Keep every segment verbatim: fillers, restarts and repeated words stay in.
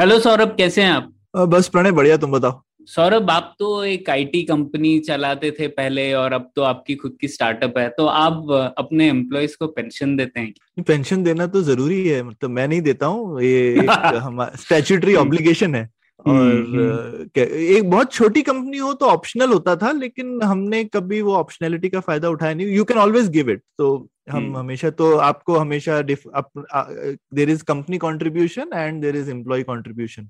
Hello Saurabh, कैसे हैं आप? बस प्रणय बढ़िया, तुम बताओ। सौरभ, आप तो एक आईटी कंपनी चलाते थे पहले और अब तो आपकी खुद की स्टार्टअप है, तो आप अपने एम्प्लॉइज को पेंशन देते हैं? पेंशन देना तो जरूरी है, मतलब मैं नहीं देता हूँ, ये हमारा स्टैट्यूटरी ऑब्लिगेशन है। और एक बहुत छोटी कंपनी हो तो ऑप्शनल होता था, लेकिन हमने कभी वो ऑप्शनलिटी का फायदा उठाया नहीं। You can always give it, तो हम हमेशा, तो आपको हमेशा there is company contribution and there is employ contribution,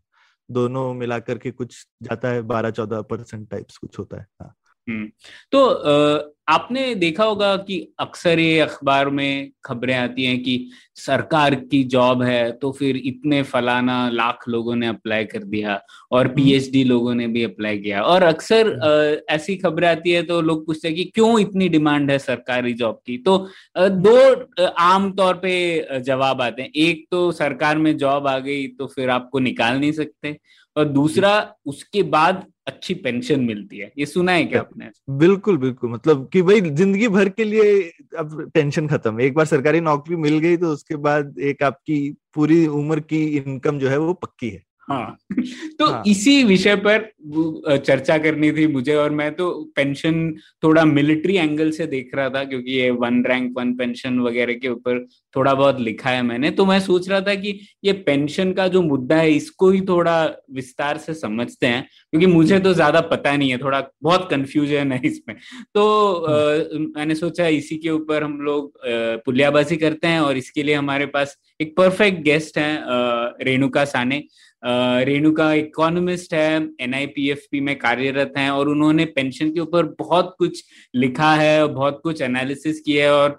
दोनों मिलाकर के कुछ जाता है बारह चौदह परसेंट टाइप्स कुछ होता है। हाँ। तो आपने देखा होगा कि अक्सर ये अखबार में खबरें आती हैं कि सरकार की जॉब है तो फिर इतने फलाना लाख लोगों ने अप्लाई कर दिया और पीएचडी लोगों ने भी अप्लाई किया, और अक्सर ऐसी खबरें आती है तो लोग पूछते हैं कि क्यों इतनी डिमांड है सरकारी जॉब की। तो दो आम तौर पे जवाब आते हैं, एक तो सरकार में जॉब आ गई तो फिर आपको निकाल नहीं सकते, और दूसरा उसके बाद अच्छी पेंशन मिलती है। ये सुना है क्या आपने? बिल्कुल बिल्कुल, मतलब कि भाई जिंदगी भर के लिए अब टेंशन खत्म। एक बार सरकारी नौकरी मिल गई तो उसके बाद एक आपकी पूरी उम्र की इनकम जो है वो पक्की है। हाँ, तो हाँ। इसी विषय पर चर्चा करनी थी मुझे, और मैं तो पेंशन थोड़ा मिलिट्री एंगल से देख रहा था क्योंकि ये वन रैंक वन पेंशन वगैरह के ऊपर थोड़ा बहुत लिखा है मैंने, तो मैं सोच रहा था कि ये पेंशन का जो मुद्दा है इसको ही थोड़ा विस्तार से समझते हैं, क्योंकि मुझे तो ज्यादा पता नहीं है, थोड़ा बहुत कंफ्यूजन है इसमें। तो आ, मैंने सोचा इसी के ऊपर हम लोग पुलियाबाजी करते हैं, और इसके लिए हमारे पास एक परफेक्ट गेस्ट है रेणुका साने। रेणुका इकोनॉमिस्ट है, N I P F P में कार्यरत हैं, और उन्होंने पेंशन के ऊपर बहुत कुछ लिखा है, बहुत कुछ एनालिसिस किया है, और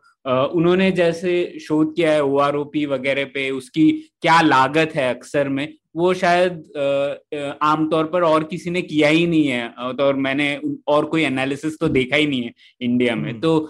उन्होंने जैसे शोध किया है ओ आर ओ पी वगैरह पे, उसकी क्या लागत है अक्सर में वो शायद आमतौर पर और किसी ने किया ही नहीं है, तो और मैंने और कोई एनालिसिस तो देखा ही नहीं है इंडिया में, तो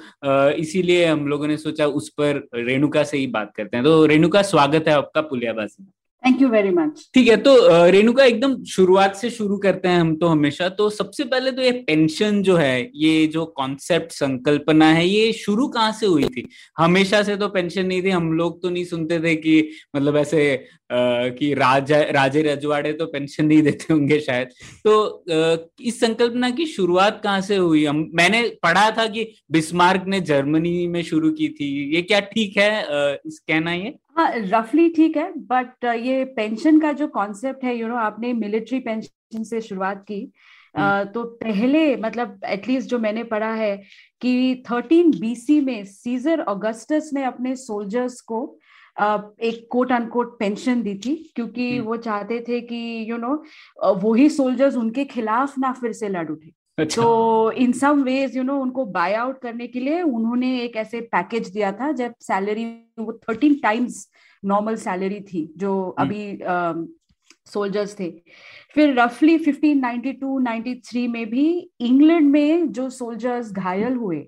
इसीलिए हम लोगों ने सोचा उस पर रेणुका से ही बात करते हैं। तो रेणुका, स्वागत है आपका पुलियाबाजी में। Thank you very much. ठीक है, तो रेणुका एकदम शुरुआत से शुरू करते हैं हम तो हमेशा। तो सबसे पहले तो ये पेंशन जो है, ये जो कॉन्सेप्ट संकल्पना है, ये शुरू कहाँ से हुई थी? हमेशा से तो पेंशन नहीं थी, हम लोग तो नहीं सुनते थे कि मतलब ऐसे आ, कि राजा राजे रजवाड़े तो पेंशन नहीं देते होंगे शायद, तो आ, इस संकल्पना की शुरुआत कहाँ से हुई? हम मैंने पढ़ा था कि बिस्मार्क ने जर्मनी में शुरू की थी, ये क्या ठीक है आ, इस कहना ये? हाँ, रफली ठीक है, बट ये पेंशन का जो कॉन्सेप्ट है, यू नो, आपने मिलिट्री पेंशन से शुरुआत की, तो पहले मतलब एटलीस्ट जो मैंने पढ़ा है कि थर्टीन बी सी में सीजर ऑगस्टस ने अपने सोल्जर्स को एक कोट अनकोट पेंशन दी थी, क्योंकि वो चाहते थे कि यू नो वही सोल्जर्स उनके खिलाफ ना फिर से लड़ उठे। अच्छा। तो in some ways you know उनको बाय आउट करने के लिए उन्होंने एक ऐसे पैकेज दिया था, जब सैलरी वो थर्टीन टाइम्स नॉर्मल सैलरी थी जो अभी सोल्जर्स uh, थे। फिर रफली fifteen ninety two ninety three में भी इंग्लैंड में जो सोल्जर्स घायल हुए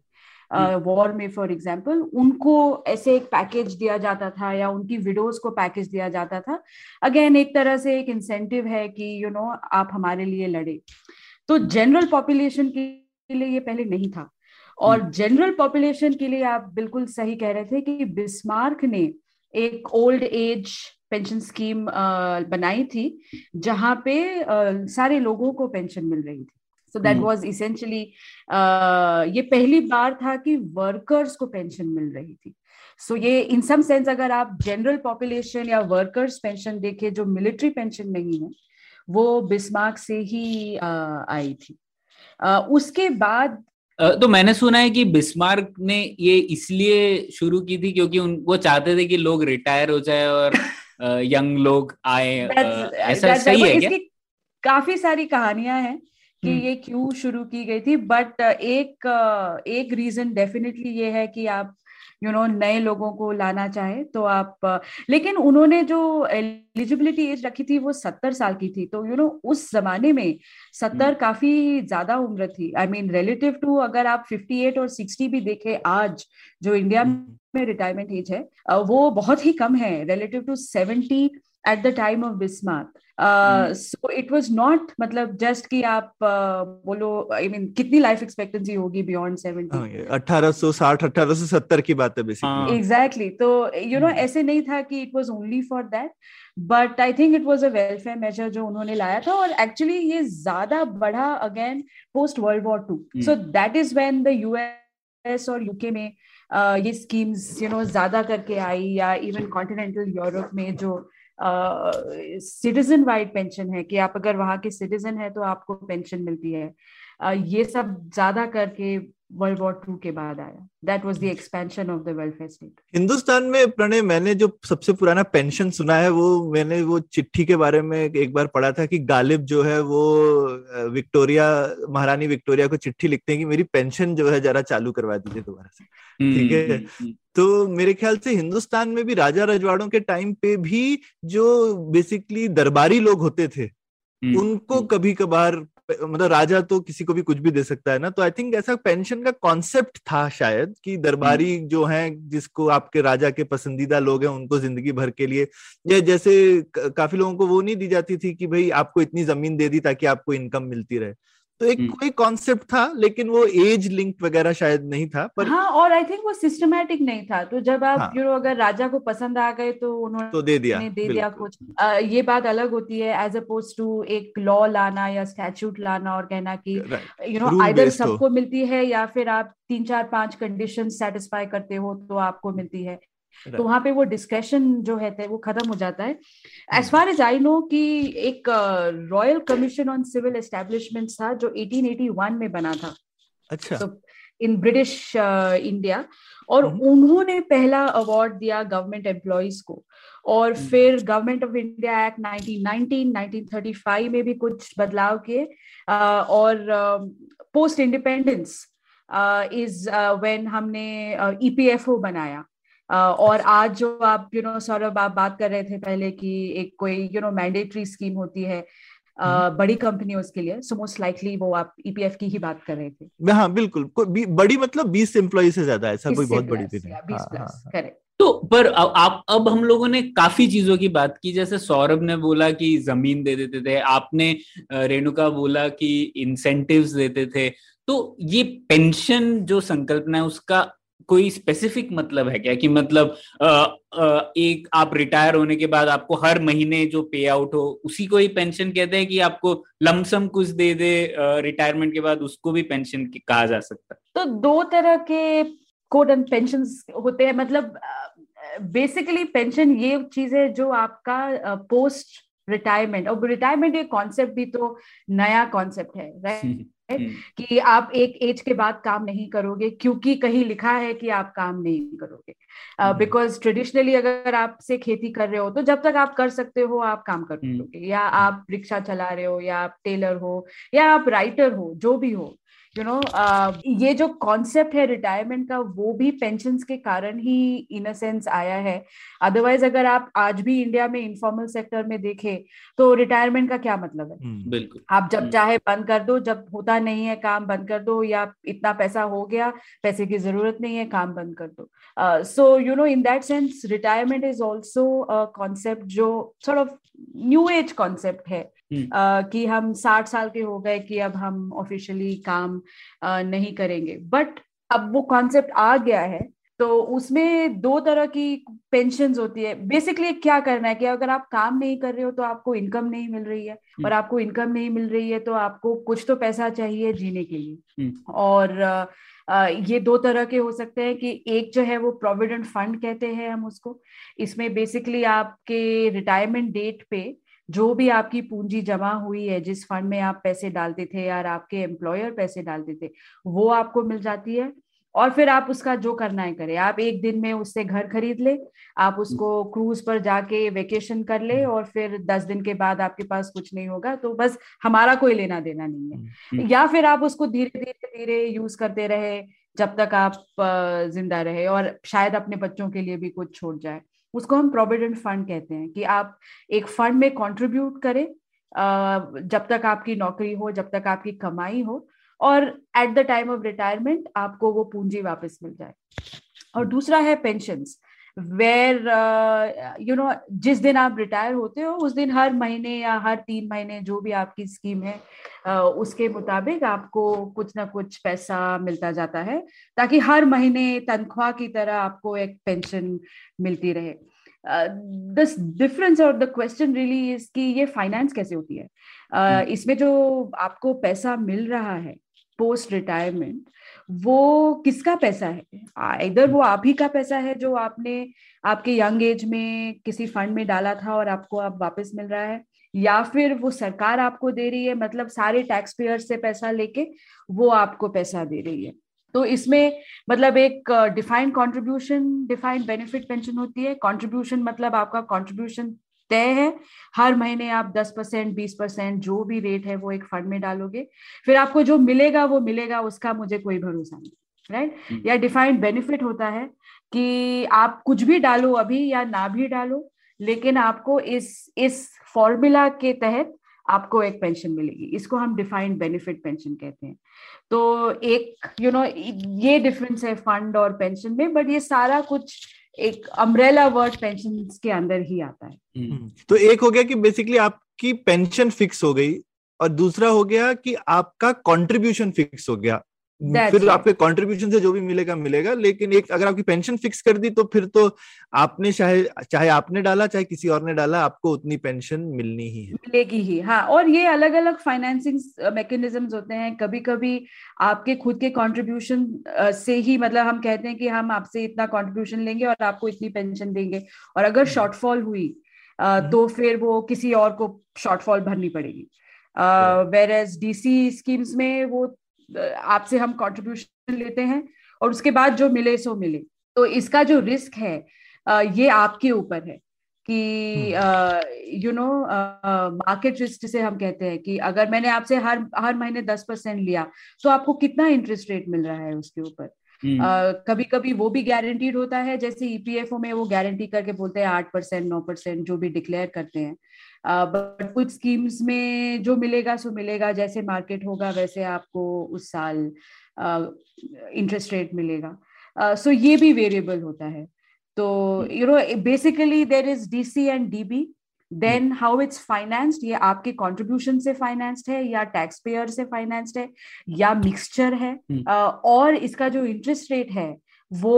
वॉर uh, में फॉर एग्जाम्पल, उनको ऐसे एक पैकेज दिया जाता था, या उनकी विडोज को पैकेज दिया जाता था। अगेन एक तरह से एक इंसेंटिव है कि यू you नो know, आप हमारे लिए लड़े। तो जनरल पॉपुलेशन के लिए ये पहले नहीं था, और जनरल पॉपुलेशन के लिए आप बिल्कुल सही कह रहे थे कि बिस्मार्क ने एक ओल्ड एज पेंशन स्कीम बनाई थी जहां पे सारे लोगों को पेंशन मिल रही थी। सो दैट वाज इसेंशियली, ये पहली बार था कि वर्कर्स को पेंशन मिल रही थी। सो so, ये इन सम सेंस अगर आप जनरल पॉपुलेशन या वर्कर्स पेंशन देखें, जो मिलिट्री पेंशन नहीं है, वो बिस्मार्क से ही आ, आई थी। आ, उसके बाद तो मैंने सुना है कि बिस्मार्क ने ये इसलिए शुरू की थी क्योंकि उन, वो चाहते थे कि लोग रिटायर हो जाए और यंग लोग आए। ऐसा सही है क्या? काफी सारी कहानियां हैं कि ये क्यों शुरू की गई थी, बट एक एक रीजन डेफिनेटली ये है कि आप यू नो नए लोगों को लाना चाहे तो आप, लेकिन उन्होंने जो एलिजिबिलिटी एज रखी थी वो सत्तर साल की थी, तो यू नो उस जमाने में सत्तर काफी ज्यादा उम्र थी। आई मीन रिलेटिव टू अगर आप फिफ्टी एट और सिक्सटी भी देखें आज जो इंडिया में रिटायरमेंट एज है वो बहुत ही कम है relative to seventy at the time of Bismarck. Uh, mm. So it was not, मतलब just कि आप uh, बोलो, I mean, कितनी life expectancy होगी beyond seventy? eighteen sixty, eighteen seventy की बात है basically. Exactly. तो you know ऐसे नहीं था कि it was only for that. But I think it was a welfare measure जो उन्होंने लाया था और actually ये ज़्यादा बढ़ा again post World War Two. Mm. So that is when the U S और U K में uh, ये schemes you know ज़्यादा करके आई, या even continental Europe में जो सिटीजन वाइड पेंशन है कि आप अगर वहां के सिटीजन है तो आपको पेंशन मिलती है, uh, ये सब ज्यादा करके वर्ल्ड वॉर टू के बाद आया। That was the expansion of the welfare state Hindustan में। प्रणय, मैंने जो सबसे पुराना पेंशन सुना है वो मैंने वो चिट्ठी के बारे में एक बार पढ़ा था कि गालिब जो है वो विक्टोरिया, महारानी विक्टोरिया को चिट्ठी लिखते हैं कि मेरी पेंशन जो है जरा चालू करवा दीजिए दोबारा से, ठीक है। तो मेरे ख्याल से हिंदुस्तान में भी राजा रजवाड़ों के टाइम पे भी जो बेसिकली दरबारी लोग होते थे उनको कभी कभार, मतलब राजा तो किसी को भी कुछ भी दे सकता है ना, तो आई थिंक ऐसा पेंशन का कॉन्सेप्ट था शायद कि दरबारी जो हैं जिसको आपके राजा के पसंदीदा लोग हैं उनको जिंदगी भर के लिए, या जैसे काफी लोगों को वो नहीं दी जाती थी कि भाई आपको इतनी जमीन दे दी ताकि आपको इनकम मिलती रहे, तो एक कोई कॉन्सेप्ट था लेकिन वो एज लिंक्ड वगैरह शायद नहीं था। पर हाँ, और आई थिंक वो सिस्टमैटिक नहीं था, तो जब आप हाँ, यू नो अगर राजा को पसंद आ गए तो उन्होंने तो दे दिया, दे दिया कुछ। आ, ये बात अलग होती है एज अपोज टू एक लॉ लाना या स्टैट्यूट लाना और कहना कि यू नो आइदर सबको मिलती है या फिर आप तीन चार पांच कंडीशन सेटिस्फाई करते हो तो आपको मिलती है, तो वहां पे वो डिस्क्रेशन जो है वो खत्म हो जाता है। As far as I know कि एक royal commission on civil establishment था जो अठारह सौ इक्यासी में बना था, अच्छा, तो इन ब्रिटिश इंडिया, और उन्होंने पहला अवार्ड दिया गवर्नमेंट एम्प्लॉइज को, और फिर government of India act nineteen nineteen, nineteen thirty five में भी कुछ बदलाव किए, और पोस्ट इंडिपेंडेंस इज व्हेन हमने ईपीएफओ बनाया। Uh, और आज जो आप यू नो सौरभ आप बात कर रहे थे पहले कि एक कोई यू नो मैंडेटरी स्कीम होती है uh, बड़ी कंपनियों के लिए, सो मोस्ट लाइकली वो आप ईपीएफ की ही बात कर रहे थे। हाँ बिल्कुल, बड़ी मतलब बीस एम्प्लॉई से ज्यादा, ऐसा कोई बहुत बड़ी थी नहीं। तो पर आप, अब हम लोगों ने काफी चीजों की बात की, जैसे सौरभ ने बोला कि जमीन दे देते थे, आपने रेणुका बोला कि इंसेंटिव्स देते थे, तो ये पेंशन जो संकल्पना है उसका कोई स्पेसिफिक मतलब है क्या कि मतलब आ, आ, एक आप रिटायर होने के बाद आपको हर महीने जो पे आउट हो उसी को ही पेंशन कहते हैं, कि आपको लमसम कुछ दे दे रिटायरमेंट के बाद उसको भी पेंशन कहा जा सकता है? तो दो तरह के कोड एंड पेंशन होते हैं, मतलब बेसिकली पेंशन ये चीज है जो आपका पोस्ट रिटायरमेंट, और रिटायरमेंट ये कॉन्सेप्ट भी तो नया कॉन्सेप्ट है, राइट, कि आप एक एज के बाद काम नहीं करोगे क्योंकि कहीं लिखा है कि आप काम नहीं करोगे, बिकॉज ट्रेडिशनली अगर आप से खेती कर रहे हो तो जब तक आप कर सकते हो आप काम कर लोगे, या आप रिक्शा चला रहे हो, या आप टेलर हो, या आप राइटर हो, जो भी हो, यू नो ये जो कॉन्सेप्ट है रिटायरमेंट का वो भी पेंशंस के कारण ही इन अ सेंस आया है। अदरवाइज अगर आप आज भी इंडिया में इनफॉर्मल सेक्टर में देखें तो रिटायरमेंट का क्या मतलब है, बिल्कुल आप जब चाहे बंद कर दो, जब होता नहीं है काम बंद कर दो, या इतना पैसा हो गया पैसे की जरूरत नहीं है काम बंद कर दो। So you know in that sense retirement is also a concept जो sort of new age concept है, Uh, कि हम साठ साल के हो गए कि अब हम ऑफिशियली काम uh, नहीं करेंगे, बट अब वो कॉन्सेप्ट आ गया है। तो उसमें दो तरह की पेंशन्स होती है। बेसिकली क्या करना है कि अगर आप काम नहीं कर रहे हो तो आपको इनकम नहीं मिल रही है, और आपको इनकम नहीं मिल रही है तो आपको कुछ तो पैसा चाहिए जीने के लिए, और uh, Uh, ये दो तरह के हो सकते हैं कि एक जो है वो प्रोविडेंट फंड कहते हैं हम उसको, इसमें बेसिकली आपके रिटायरमेंट डेट पे जो भी आपकी पूंजी जमा हुई है, जिस फंड में आप पैसे डालते थे या आपके एम्प्लॉयर पैसे डालते थे, वो आपको मिल जाती है, और फिर आप उसका जो करना है करें। आप एक दिन में उससे घर खरीद ले, आप उसको क्रूज पर जाके वेकेशन कर ले, और फिर दस दिन के बाद आपके पास कुछ नहीं होगा, तो बस हमारा कोई लेना देना नहीं है। या फिर आप उसको धीरे धीरे धीरे यूज करते रहे, जब तक आप जिंदा रहे और शायद अपने बच्चों के लिए भी कुछ छोड़ जाए, उसको हम प्रोविडेंट फंड कहते हैं कि आप एक फंड में कंट्रीब्यूट करें जब तक आपकी नौकरी हो, जब तक आपकी कमाई हो, और at the time of retirement आपको वो पूंजी वापस मिल जाए। और दूसरा है पेंशंस, वेयर यू नो जिस दिन आप रिटायर होते हो उस दिन हर महीने या हर तीन महीने जो भी आपकी स्कीम है uh, उसके मुताबिक आपको कुछ ना कुछ पैसा मिलता जाता है ताकि हर महीने तनख्वाह की तरह आपको एक पेंशन मिलती रहे। दिस डिफरेंस और द क्वेश्चन रियली इज कि ये फाइनेंस कैसे होती है। uh, hmm. इसमें जो आपको पैसा मिल रहा है पोस्ट रिटायरमेंट, वो किसका पैसा है? इधर वो आप ही का पैसा है जो आपने आपके यंग एज में किसी फंड में डाला था और आपको अब वापस मिल रहा है, या फिर वो सरकार आपको दे रही है, मतलब सारे टैक्स पेयर से पैसा लेके वो आपको पैसा दे रही है। तो इसमें मतलब एक defined contribution, defined benefit pension होती है। कंट्रीब्यूशन मतलब आपका कंट्रीब्यूशन तय है, हर महीने आप दस परसेंट, बीस परसेंट जो भी रेट है वो एक फंड में डालोगे, फिर आपको जो मिलेगा वो मिलेगा, उसका मुझे कोई भरोसा नहीं, राइट right? या डिफाइंड बेनिफिट होता है कि आप कुछ भी डालो अभी या ना भी डालो, लेकिन आपको इस इस फॉर्मूला के तहत आपको एक पेंशन मिलेगी। इसको हम डिफाइंड बेनिफिट पेंशन कहते हैं। तो एक यू you नो know, ये डिफरेंस है फंड और पेंशन में, बट ये सारा कुछ एक अम्ब्रेला वर्ड पेंशन के अंदर ही आता है। तो एक हो गया कि बेसिकली आपकी पेंशन फिक्स हो गई, और दूसरा हो गया कि आपका कंट्रीब्यूशन फिक्स हो गया। That's फिर right. आपके कंट्रीब्यूशन से जो भी मिलेगा मिलेगा, लेकिन एक अगर आपकी पेंशन फिक्स कर दी तो फिर तो आपने चाहे चाहे आपने डाला चाहे किसी और ने डाला, आपको उतनी पेंशन मिलनी ही है, मिलेगी ही। हाँ, और ये अलग अलग फाइनेंसिंग मैकेनिज्म्स होते हैं। कभी कभी आपके खुद के कंट्रीब्यूशन से ही, मतलब हम कहते हैं कि हम आपसे इतना कंट्रीब्यूशन लेंगे और आपको इतनी पेंशन देंगे, और अगर शॉर्टफॉल हुई तो फिर वो किसी और को शॉर्टफॉल भरनी पड़ेगी। वेयर एज डीसी स्कीम्स में वो आपसे हम कंट्रीब्यूशन लेते हैं और उसके बाद जो मिले सो मिले। तो इसका जो रिस्क है ये आपके ऊपर है कि यू नो मार्केट रिस्क जिसे हम कहते हैं कि अगर मैंने आपसे हर हर महीने दस परसेंट लिया तो आपको कितना इंटरेस्ट रेट मिल रहा है उसके ऊपर। कभी कभी वो भी गारंटीड होता है, जैसे ईपीएफओ में वो गारंटी करके बोलते हैं आठ परसेंट नौ परसेंट जो भी डिक्लेयर करते हैं। बट कुछ स्कीम्स में जो मिलेगा सो मिलेगा, जैसे मार्केट होगा वैसे आपको उस साल इंटरेस्ट रेट मिलेगा। सो ये भी वेरिएबल होता है। तो you know basically there is DC and DB, then how it's financed, ये आपके कंट्रीब्यूशन से फाइनेंस्ड है या टैक्स पेयर से फाइनेंस्ड है या मिक्सचर है, और इसका जो इंटरेस्ट रेट है वो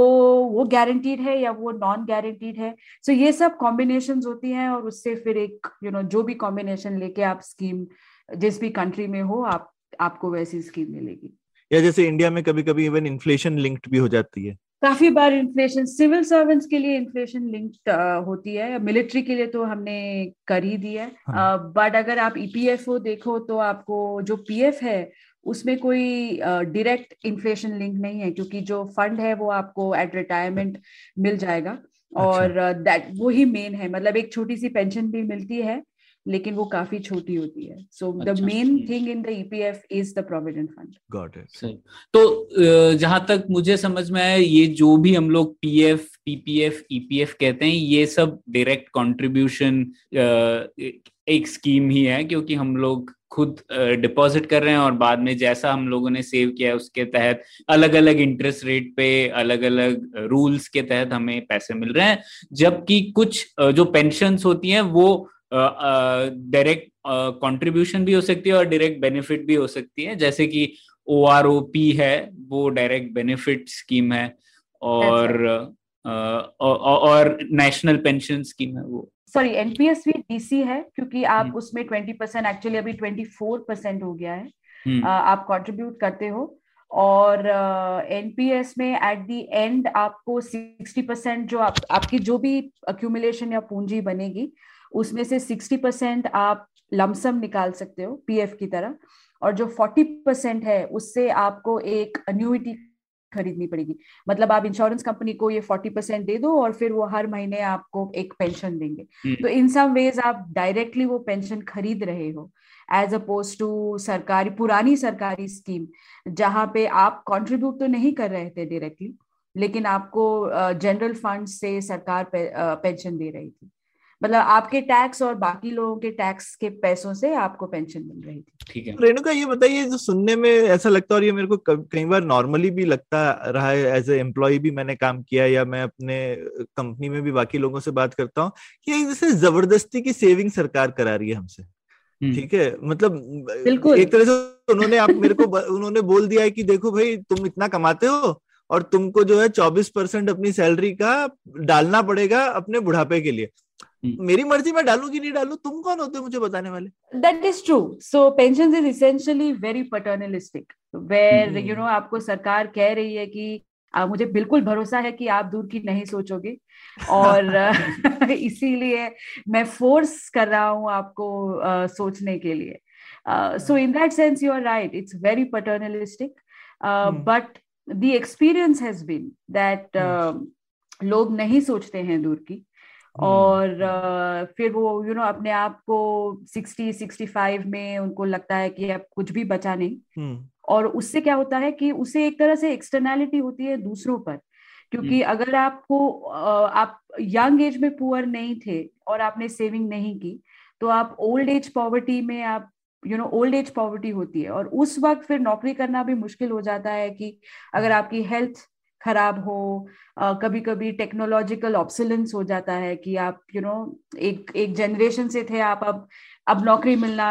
वो गारंटीड है या वो नॉन गारंटीड है। सो ये सब कॉम्बिनेशंस होती हैं, और उससे फिर एक यू नो जो भी कॉम्बिनेशन लेके आप स्कीम जिस भी कंट्री में हो आप आपको वैसी स्कीम मिलेगी। या जैसे इंडिया में कभी कभी इवन इन्फ्लेशन लिंक्ड भी हो जाती है, काफी बार इन्फ्लेशन सिविल सर्वेंट्स के लिए इन्फ्लेशन लिंक्ड होती है, मिलिट्री के लिए तो हमने कर ही दी है। बट अगर आप ईपीएफओ देखो तो आपको जो पीएफ है उसमें कोई डायरेक्ट इन्फ्लेशन लिंक नहीं है, क्योंकि जो फंड है वो आपको एट रिटायरमेंट मिल जाएगा। अच्छा। और दैट uh, वो ही मेन है, मतलब एक छोटी सी पेंशन भी मिलती है लेकिन वो काफी छोटी होती है। So the main thing in the EPF is the provident fund. Got it. सही। तो जहां तक मुझे समझ में आया, ये जो भी हम लोग पीएफ, पीपीएफ, ईपीएफ कहते हैं, ये सब डायरेक्ट कंट्रीब्यूशन एक स्कीम ही है, क्योंकि हम लोग खुद डिपॉजिट कर रहे हैं और बाद में जैसा हम लोगों ने सेव किया है उसके तहत अलग अलग इंटरेस्ट रेट पे, अलग अलग रूल्स के तहत हमें पैसे मिल रहे हैं। जबकि कुछ जो पेंशन्स होती हैं वो डायरेक्ट कंट्रीब्यूशन भी हो सकती है और डायरेक्ट बेनिफिट भी हो सकती है, जैसे कि ओआरओपी है वो डायरेक्ट बेनिफिट स्कीम है, और और नेशनल पेंशन स्कीम है वो, सॉरी एनपीएस भी डीसी है, क्योंकि आप उसमें ट्वेंटी परसेंट, एक्चुअली अभी ट्वेंटी फोर परसेंट हो गया है, आप कंट्रीब्यूट करते हो, और एनपीएस में एट द एंड आपको सिक्सटी परसेंट जो आप, आपकी जो भी अक्यूमुलेशन या पूंजी बनेगी उसमें से सिक्सटी परसेंट आप लमसम निकाल सकते हो पीएफ की तरह, और जो फोर्टी परसेंट है उससे आपको एक अन्यूइटी खरीदनी पड़ेगी। मतलब आप इंश्योरेंस कंपनी को ये चालीस परसेंट दे दो और फिर वो हर महीने आपको एक पेंशन देंगे। तो इन सम वेज आप डायरेक्टली वो पेंशन खरीद रहे हो एज अपोज टू सरकारी पुरानी सरकारी स्कीम जहां पे आप कंट्रीब्यूट तो नहीं कर रहे थे डायरेक्टली, लेकिन आपको जनरल फंड से सरकार पेंशन दे रही थी। मतलब आपके टैक्स और बाकी लोगों के टैक्स के पैसों से आपको पेंशन मिल रही थी। ठीक है रेणुका, ये बताइए, जो सुनने में ऐसा लगता है और ये मेरे को कई बार नॉर्मली भी लगता रहा है, एज ए एम्प्लॉय भी मैंने काम किया या मैं अपने कंपनी में भी बाकी लोगों से बात करता हूँ कि जैसे जबरदस्ती की सेविंग सरकार करा रही है हमसे। ठीक है, मतलब एक तरह से उन्होंने आप मेरे को उन्होंने बोल दिया है कि देखो भाई तुम इतना कमाते हो और तुमको जो है चौबीस परसेंट अपनी सैलरी का डालना पड़ेगा अपने बुढ़ापे के लिए। मेरी मर्जी मैं डालू कि नहीं डालू, तुम कौन होते हो मुझे बताने वाले? That is true. So pension is essentially very paternalistic where you know आपको सरकार कह रही है कि आ, मुझे बिल्कुल भरोसा है कि आप दूर की नहीं सोचोगे और इसीलिए मैं फोर्स कर रहा हूँ आपको आ, सोचने के लिए। So in that sense you are right, it's very paternalistic, but the experience has been that लोग नहीं सोचते हैं दूर की और uh, फिर वो यू you नो know, अपने आप को साठ पैंसठ में उनको लगता है कि अब कुछ भी बचा नहीं। और उससे क्या होता है कि उसे एक तरह से एक्सटर्नैलिटी होती है दूसरों पर, क्योंकि अगर आपको आप यंग एज में पुअर नहीं थे और आपने सेविंग नहीं की तो आप ओल्ड एज पॉवर्टी में आप you know old age poverty होती है और उस वक्त फिर नौकरी करना भी मुश्किल हो जाता है कि अगर आपकी हेल्थ खराब हो, कभी कभी टेक्नोलॉजिकल ऑब्सोलेंस हो जाता है कि आप यू you नो know, एक एक जनरेशन से थे आप, अब अब नौकरी मिलना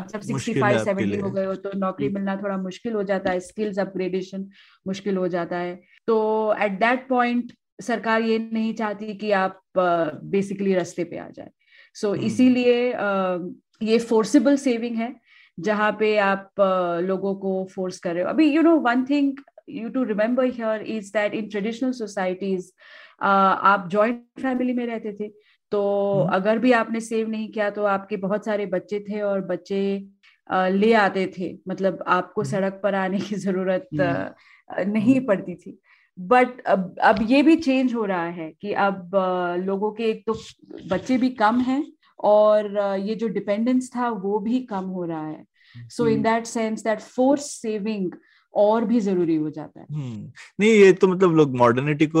जब पैंसठ सत्तर हो गए हो तो नौकरी मिलना थोड़ा मुश्किल हो जाता है, स्किल्स अपग्रेडेशन मुश्किल हो जाता है। तो एट दैट पॉइंट सरकार ये नहीं चाहती कि आप बेसिकली uh, रास्ते पे आ जाए। सो so, इसीलिए uh, ये फोर्सेबल सेविंग है जहाँ पे आप uh, लोगों को फोर्स कर रहे हो। अभी you know one thing you to remember here is that in traditional societies uh, आप joint family में रहते थे तो hmm. अगर भी आपने सेव नहीं किया तो आपके बहुत सारे बच्चे थे और बच्चे uh, ले आते थे, मतलब आपको hmm. सड़क पर आने की जरूरत hmm. uh, नहीं पड़ती थी। बट अब अब ये भी चेंज हो रहा है कि अब uh, लोगों के एक तो बच्चे भी कम हैं और uh, ये जो डिपेंडेंस था वो भी कम हो रहा है। So in that sense that force saving और भी जरूरी हो जाता है। नहीं, ये तो मतलब लोग मॉडर्निटी को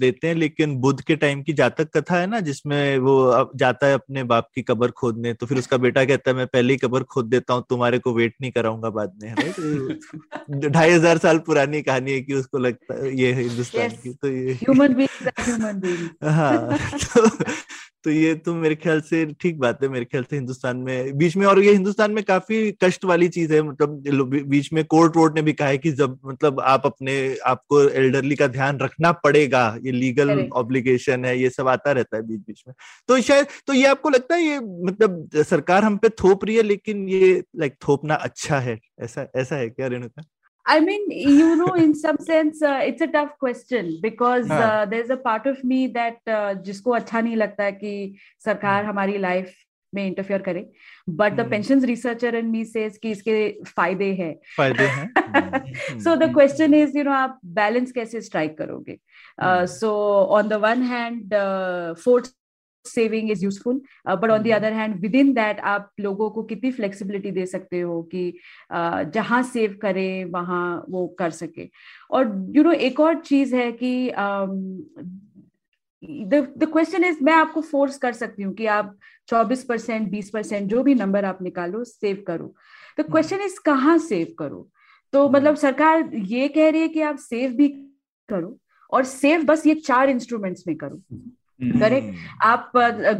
देते हैं, लेकिन बुद्ध के टाइम की जातक कथा है ना, जिसमें वो जाता है अपने बाप की कब्र खोदने, तो फिर उसका बेटा कहता है मैं पहले ही कब्र खोद देता हूँ, तुम्हारे को वेट नहीं कराऊंगा बाद में। तो ढाई हजार साल पुरानी कहानी है कि उसको लगता है ये हिंदुस्तान yes. की तो ये ह्यूमन बीइंग हाँ तो, तो ये तो मेरे ख्याल से ठीक बात है। मेरे ख्याल से हिंदुस्तान में बीच में, और ये हिंदुस्तान में काफी कष्ट वाली चीज है, मतलब बीच में कोर्ट वोर्ट ने भी कहा है कि जब मतलब आप अपने आपको एल्डरली का ध्यान रखना पड़ेगा, ये लीगल ऑब्लिगेशन है, ये सब आता रहता है बीच बीच में। तो शायद तो ये आपको लगता है ये मतलब सरकार हम पे थोप रही है, लेकिन ये लाइक थोपना अच्छा है, ऐसा ऐसा है क्या Renuka? I mean, you know, in some sense, uh, it's a tough question because uh, there's a part of me that uh, जिसको अच्छा नहीं लगता कि सरकार हमारी लाइफ में इंटरफियर करे, but the pensions researcher in me says कि इसके फायदे हैं। फायदे हैं। So the question is, you know, आप balance कैसे strike करोगे? Uh, so on the one hand, uh, forced saving is useful, uh, but on the other hand, within that आप लोगों को कितनी flexibility दे सकते हो कि uh, जहाँ सेव करें वहाँ वो कर सके। और you know एक और चीज है कि um, the the question is मैं आपको force कर सकती हूँ कि आप चौबीस परसेंट बीस परसेंट जो भी number आप निकालो सेव करो। The question is कहाँ सेव करो? तो मतलब सरकार ये कह रही है कि आप सेव भी करो और सेव बस ये चार इंस्ट्रूमेंट्स में करो। करेक्ट, आप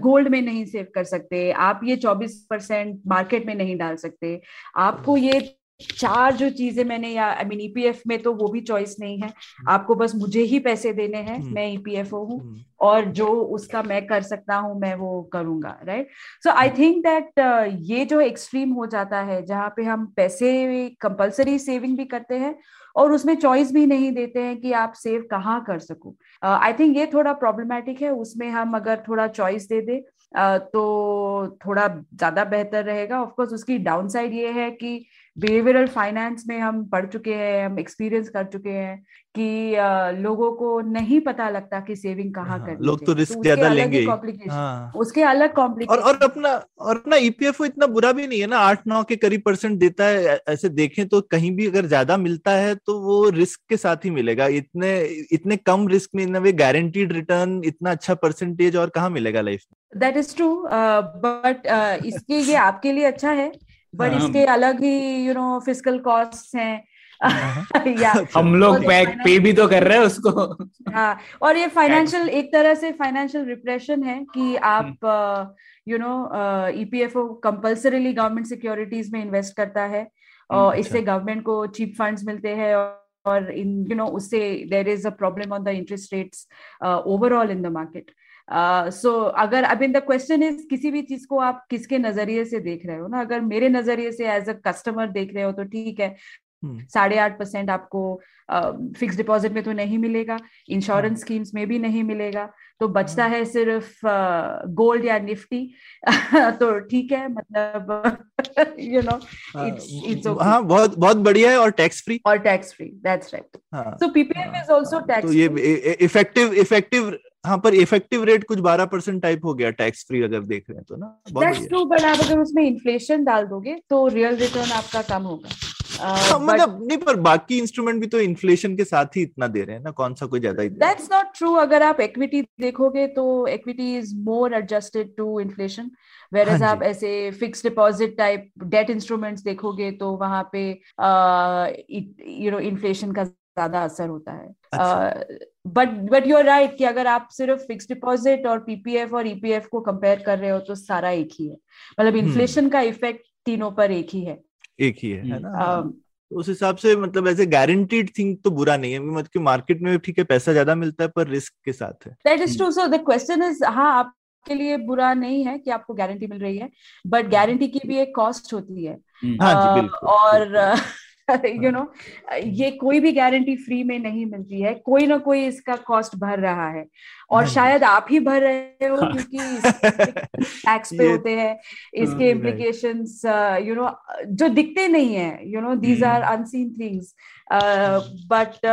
गोल्ड में नहीं सेव कर सकते, आप ये चौबीस परसेंट मार्केट में नहीं डाल सकते, आपको ये चार जो चीजें मैंने या आई मीन ईपीएफ में तो वो भी चॉइस नहीं है, आपको बस मुझे ही पैसे देने हैं, मैं ईपीएफओ हूँ और जो उसका मैं कर सकता हूँ मैं वो करूंगा। Right, so I think that ये जो एक्सट्रीम हो जाता है जहाँ पे हम पैसे कंपल्सरी सेविंग भी करते हैं और उसमें चॉइस भी नहीं देते हैं कि आप सेव कहाँ कर सको, आई थिंक ये थोड़ा प्रॉब्लमेटिक है। उसमें हम अगर थोड़ा चॉइस दे दे uh, तो थोड़ा ज्यादा बेहतर रहेगा। ऑफ कोर्स उसकी डाउनसाइड ये है कि बिहेवियरल फाइनेंस में हम पढ़ चुके हैं, हम एक्सपीरियंस कर चुके हैं कि आ, लोगों को नहीं पता लगता कि सेविंग कहाँ हाँ, करनी, लोग तो रिस्क ज्यादा लेंगे हाँ। उसके अलग कॉम्प्लिकेशन। और, और अपना और अपना ईपीएफओ इतना बुरा भी नहीं है ना, आठ नौ के करीब परसेंट देता है। ऐसे देखें तो कहीं भी अगर ज्यादा मिलता है तो वो रिस्क के साथ ही मिलेगा। इतने इतने कम रिस्क में इन गारंटीड रिटर्न, इतना अच्छा परसेंटेज और कहाँ मिलेगा लाइफ में। दैट इज ट्रू, बट इसके ये आपके लिए अच्छा है, बट इसके अलग ही यू नो फिस्कल कॉस्ट है। हम लोग पैक पे भी तो कर रहे हैं उसको। हाँ, और ये फाइनेंशियल एक तरह से फाइनेंशियल रिप्रेशन है कि आप you know EPFO compulsorily government securities में इन्वेस्ट करता है और इससे गवर्नमेंट को चीप फंड्स मिलते हैं और इन यू नो उससे there is a problem on the interest rates overall in the market. So अगर अब इन द क्वेश्चन इज किसी भी चीज को आप किसके नजरिए से देख रहे हो ना। अगर मेरे नजरिए से एज अ कस्टमर देख रहे हो तो ठीक है, साढ़े आठ परसेंट आपको फिक्स uh, डिपॉजिट में तो नहीं मिलेगा, इंश्योरेंस स्कीम्स में भी नहीं मिलेगा, तो बचता है सिर्फ गोल्ड uh, या निफ्टी। तो ठीक है, मतलब यू नो इट्स इट्स हाँ बहुत बहुत बढ़िया है। और टैक्स फ्री और tax free that's right. So PPF is also tax free. तो ये इफेक्टिव इफेक्टिव हाँ पर इफेक्टिव रेट कुछ बारह परसेंट टाइप हो गया टैक्स फ्री अगर देख रहे हैं तो ना। टैक्स फ्री बट आप अगर उसमें इन्फ्लेशन डाल दोगे तो रियल रिटर्न आपका कम होगा। Uh, मतलब नहीं, पर बाकी इंस्ट्रूमेंट भी तो इन्फ्लेशन के साथ ही इतना दे रहे हैं ना, कौन सा कोई ज्यादा ही। That's not true. अगर आप इक्विटी देखोगे तो equity is more adjusted to inflation, whereas आप ऐसे fixed deposit type debt instruments देखोगे तो वहां पे यू नो इन्फ्लेशन का ज्यादा असर होता है। But but you are right कि अगर आप सिर्फ फिक्स डिपॉजिट और पीपीएफ और ईपीएफ को कंपेयर कर रहे हो तो सारा एक ही है, मतलब इन्फ्लेशन का इफेक्ट तीनों पर एक ही है एक ही है, है ना? तो उस हिसाब से मतलब ऐसे गारंटीड थिंग तो बुरा नहीं है, मतलब कि मार्केट में ठीक है पैसा ज्यादा मिलता है पर रिस्क के साथ है। That is true. So the question is हाँ आपके लिए बुरा नहीं है कि आपको गारंटी मिल रही है, बट गारंटी की भी एक कॉस्ट होती है। हाँ जी, बिल्कुल, और यू नो ये कोई भी गारंटी फ्री में नहीं मिलती है, कोई ना कोई इसका कॉस्ट भर रहा है और शायद आप ही भर रहे हो क्योंकि टैक्स पे होते हैं। इसके इम्प्लीकेशंस यू नो जो दिखते नहीं है, you know these are unseen things, but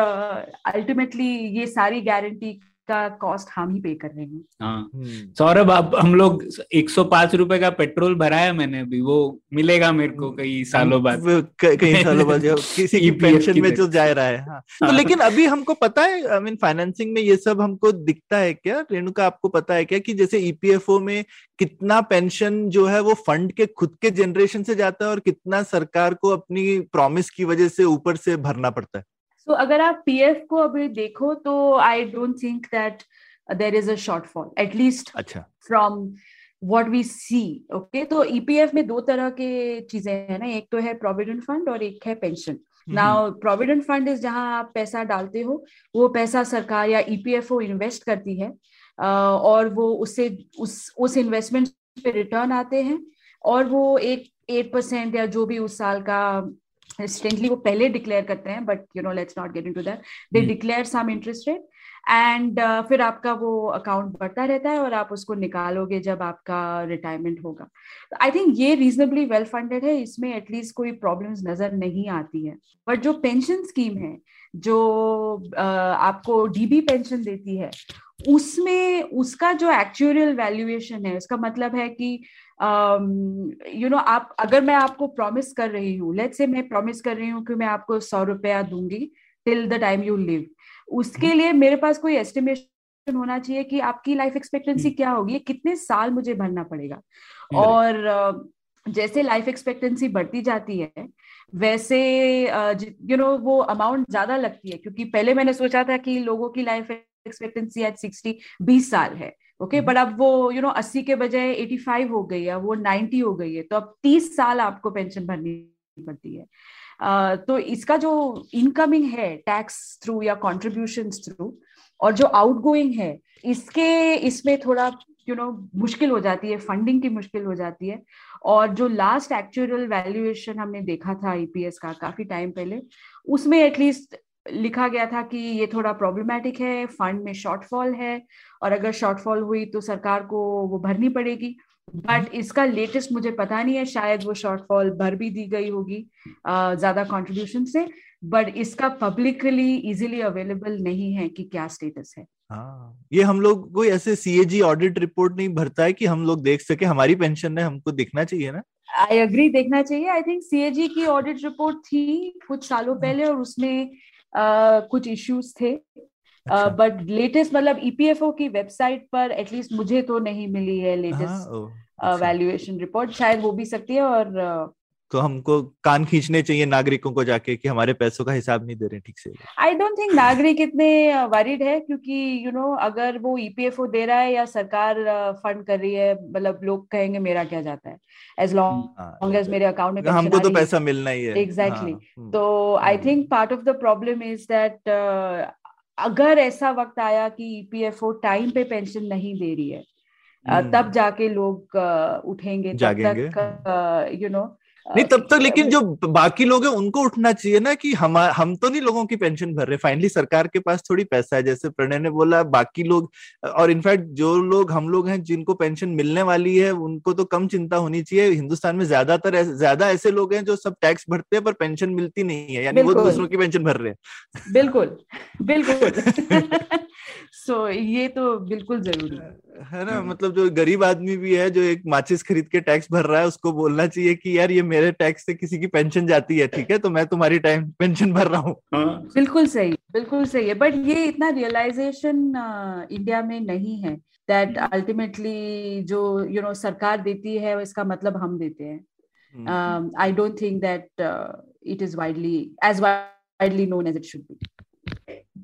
ultimately ये सारी गारंटी का कॉस्ट हम ही पे कर रहे हैं। हाँ सौरभ, अब हम लोग एक सौ पाँच रुपए का पेट्रोल भराया मैंने अभी, वो मिलेगा मेरे को कई सालों बाद, कई सालों बाद किसी की पेंशन में जो जा रहा है। हाँ। तो लेकिन अभी हमको पता है, आई मीन फाइनेंसिंग में ये सब हमको दिखता है क्या रेणुका? आपको पता है क्या कि जैसे ईपीएफओ में कितना पेंशन जो है वो फंड के खुद के जनरेशन से जाता है और कितना सरकार को अपनी प्रॉमिस की वजह से ऊपर से भरना पड़ता है? तो अगर आप पीएफ को अभी देखो तो I don't think that there is a shortfall, at least from what we see. Okay, तो ईपीएफ में दो तरह के चीजें हैं ना, एक तो है प्रोविडेंट फंड और एक है pension. Now provident fund is जहां आप पैसा डालते हो, वो पैसा सरकार या ईपीएफओ इन्वेस्ट करती है और वो उससे उस उस इन्वेस्टमेंट पे रिटर्न आते हैं और वो एक एट परसेंट या जो भी उस साल का Instantly वो पहले डिक्लेयर करते हैं, but you know let's not get into that. They declare some interest rate and फिर आपका वो अकाउंट बढ़ता रहता है और आप उसको निकालोगे जब आपका रिटायरमेंट होगा। आई थिंक ये रीजनेबली वेल फंडेड है, इसमें एटलीस्ट कोई प्रॉब्लम्स नजर नहीं आती है। बट जो पेंशन स्कीम है जो uh, आपको डीबी पेंशन देती है, उसमें उसका जो एक्चुअल वैल्यूएशन है, उसका मतलब है कि यू नो आप अगर मैं आपको प्रॉमिस कर रही हूँ, लेट्स से मैं प्रॉमिस कर रही हूँ कि मैं आपको सौ रुपया दूंगी till the time you live, उसके लिए मेरे पास कोई एस्टिमेशन होना चाहिए कि आपकी लाइफ एक्सपेक्टेंसी क्या होगी, कितने साल मुझे भरना पड़ेगा। और जैसे लाइफ एक्सपेक्टेंसी बढ़ती जाती है वैसे यू नो वो अमाउंट ज्यादा लगती है, क्योंकि पहले मैंने सोचा था कि लोगों की लाइफ एक्सपेक्टेंसी एट सिक्सटी बीस साल है। ओके, बट अब वो यू नो अस्सी के बजाय पचासी हो गई है, वो नब्बे हो गई है, तो अब तीस साल आपको पेंशन भरनी पड़ती है। uh, तो इसका जो इनकमिंग है टैक्स थ्रू या कॉन्ट्रीब्यूशंस थ्रू और जो आउटगोइंग है, इसके इसमें थोड़ा यू नो मुश्किल हो जाती है, फंडिंग की मुश्किल हो जाती है। और जो लास्ट एक्चुअल वैल्यूएशन हमने देखा था ईपीएस का काफी टाइम पहले, उसमें एटलीस्ट लिखा गया था कि ये थोड़ा प्रॉब्लमेटिक है, फंड में शॉर्टफॉल है और अगर शॉर्टफॉल हुई तो सरकार को वो भरनी पड़ेगी। बट इसका लेटेस्ट मुझे पता नहीं है, शायद वो शॉर्टफॉल भर भी दी गई होगी ज्यादा कंट्रीब्यूशन से, बट इसका पब्लिकली इजीली अवेलेबल नहीं है कि क्या स्टेटस है। हाँ, ये हम लोग कोई ऐसे सीएजी ऑडिट रिपोर्ट नहीं भरता है कि हम लोग देख सके हमारी पेंशन है, हमको देखना चाहिए ना। आई एग्री, देखना चाहिए। आई थिंक सीएजी की ऑडिट रिपोर्ट थी कुछ सालों पहले और उसमें आ, कुछ इश्यूज थे, बट लेटेस्ट मतलब ईपीएफओ की वेबसाइट पर एटलीस्ट मुझे तो नहीं मिली है लेटेस्ट वैल्यूएशन रिपोर्ट, शायद हो भी सकती है। और आ, तो हमको कान खींचने चाहिए नागरिकों को जाके कि हमारे पैसों का हिसाब नहीं दे रहे ठीक से। आई डोंट थिंक नागरिक इतने वरीड है, क्योंकि यू नो अगर वो ईपीएफओ दे रहा है या सरकार फंड कर रही है, मतलब लोग कहेंगे मेरा क्या जाता है, एज लॉन्ग एज मेरे अकाउंट में हमको तो पैसा मिलना ही है। एग्जैक्टली। तो I think part of the problem is that अगर ऐसा वक्त आया कि ईपीएफओ टाइम पे पेंशन नहीं दे रही है, तब जाके लोग उठेंगे, तब तक यू नो नहीं, तब तक लेकिन जो बाकी लोग हैं उनको उठना चाहिए ना कि हम हम तो नहीं लोगों की पेंशन भर रहे, फाइनली सरकार के पास थोड़ी पैसा है। जैसे प्रणय ने बोला, बाकी लोग और इनफैक्ट जो लोग हम लोग हैं जिनको पेंशन मिलने वाली है उनको तो कम चिंता होनी चाहिए। हिंदुस्तान में ज्यादातर ज्यादा ऐसे लोग हैं जो सब टैक्स भरते हैं पर पेंशन मिलती नहीं है, यानी वो दूसरों की पेंशन भर रहे हैं। बिल्कुल बिल्कुल। सो ये तो बिल्कुल जरूरी है ना, मतलब जो गरीब आदमी भी है जो एक माचिस खरीद के टैक्स भर रहा है उसको बोलना चाहिए कि यार ये मेरे टैक्स से किसी की पेंशन जाती है, ठीक है, तो मैं तुम्हारी टाइम पेंशन भर रहा हूँ। बिल्कुल सही, बिल्कुल सही है। बट ये इतना रियलाइजेशन इंडिया में नहीं है दैट अल्टीमेटली जो यू नो सरकार देती है इसका मतलब हम देते हैं। I don't think that it is widely as widely known as it should be.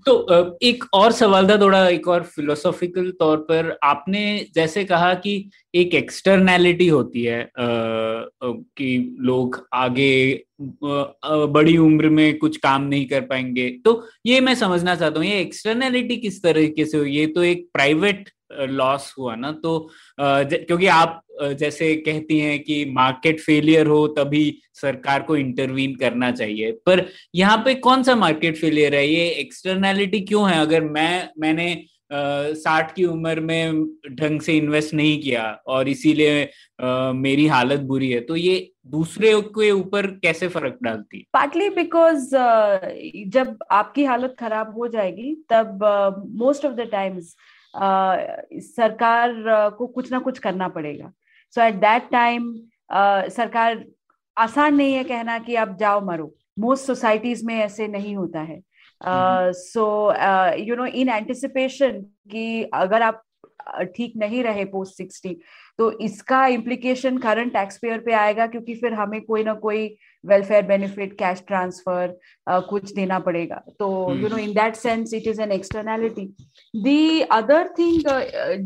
तो एक और सवाल था थोड़ा, एक और फिलोसॉफिकल तौर पर। आपने जैसे कहा कि एक एक्सटर्नैलिटी होती है कि लोग आगे बड़ी उम्र में कुछ काम नहीं कर पाएंगे, तो ये मैं समझना चाहता हूँ ये एक्सटर्नैलिटी किस तरीके से हो? ये तो एक प्राइवेट लॉस हुआ ना, तो क्योंकि आप जैसे कहती हैं कि मार्केट फेलियर हो तभी सरकार को इंटरवीन करना चाहिए, पर यहाँ पे कौन सा मार्केट फेलियर है, ये एक्सटर्नैलिटी क्यों है? अगर मैं मैंने साठ की उम्र में ढंग से इन्वेस्ट नहीं किया और इसीलिए मेरी हालत बुरी है, तो ये दूसरे के ऊपर कैसे फर्क डालती है? पार्टली बिकॉज जब आपकी हालत खराब हो जाएगी तब मोस्ट ऑफ द टाइम्स सरकार को कुछ ना कुछ करना पड़ेगा। सो एट दैट टाइम सरकार, आसान नहीं है कहना कि आप जाओ मरो, मोस्ट सोसाइटीज में ऐसे नहीं होता है। So you know in anticipation कि अगर आप ठीक नहीं रहे पोस्ट सिक्सटी तो इसका इम्प्लीकेशन करंट टैक्स पेयर पे आएगा, क्योंकि फिर हमें कोई ना कोई वेलफेयर बेनिफिट, कैश ट्रांसफर कुछ देना पड़ेगा। तो you know in that sense it is an externality. The other thing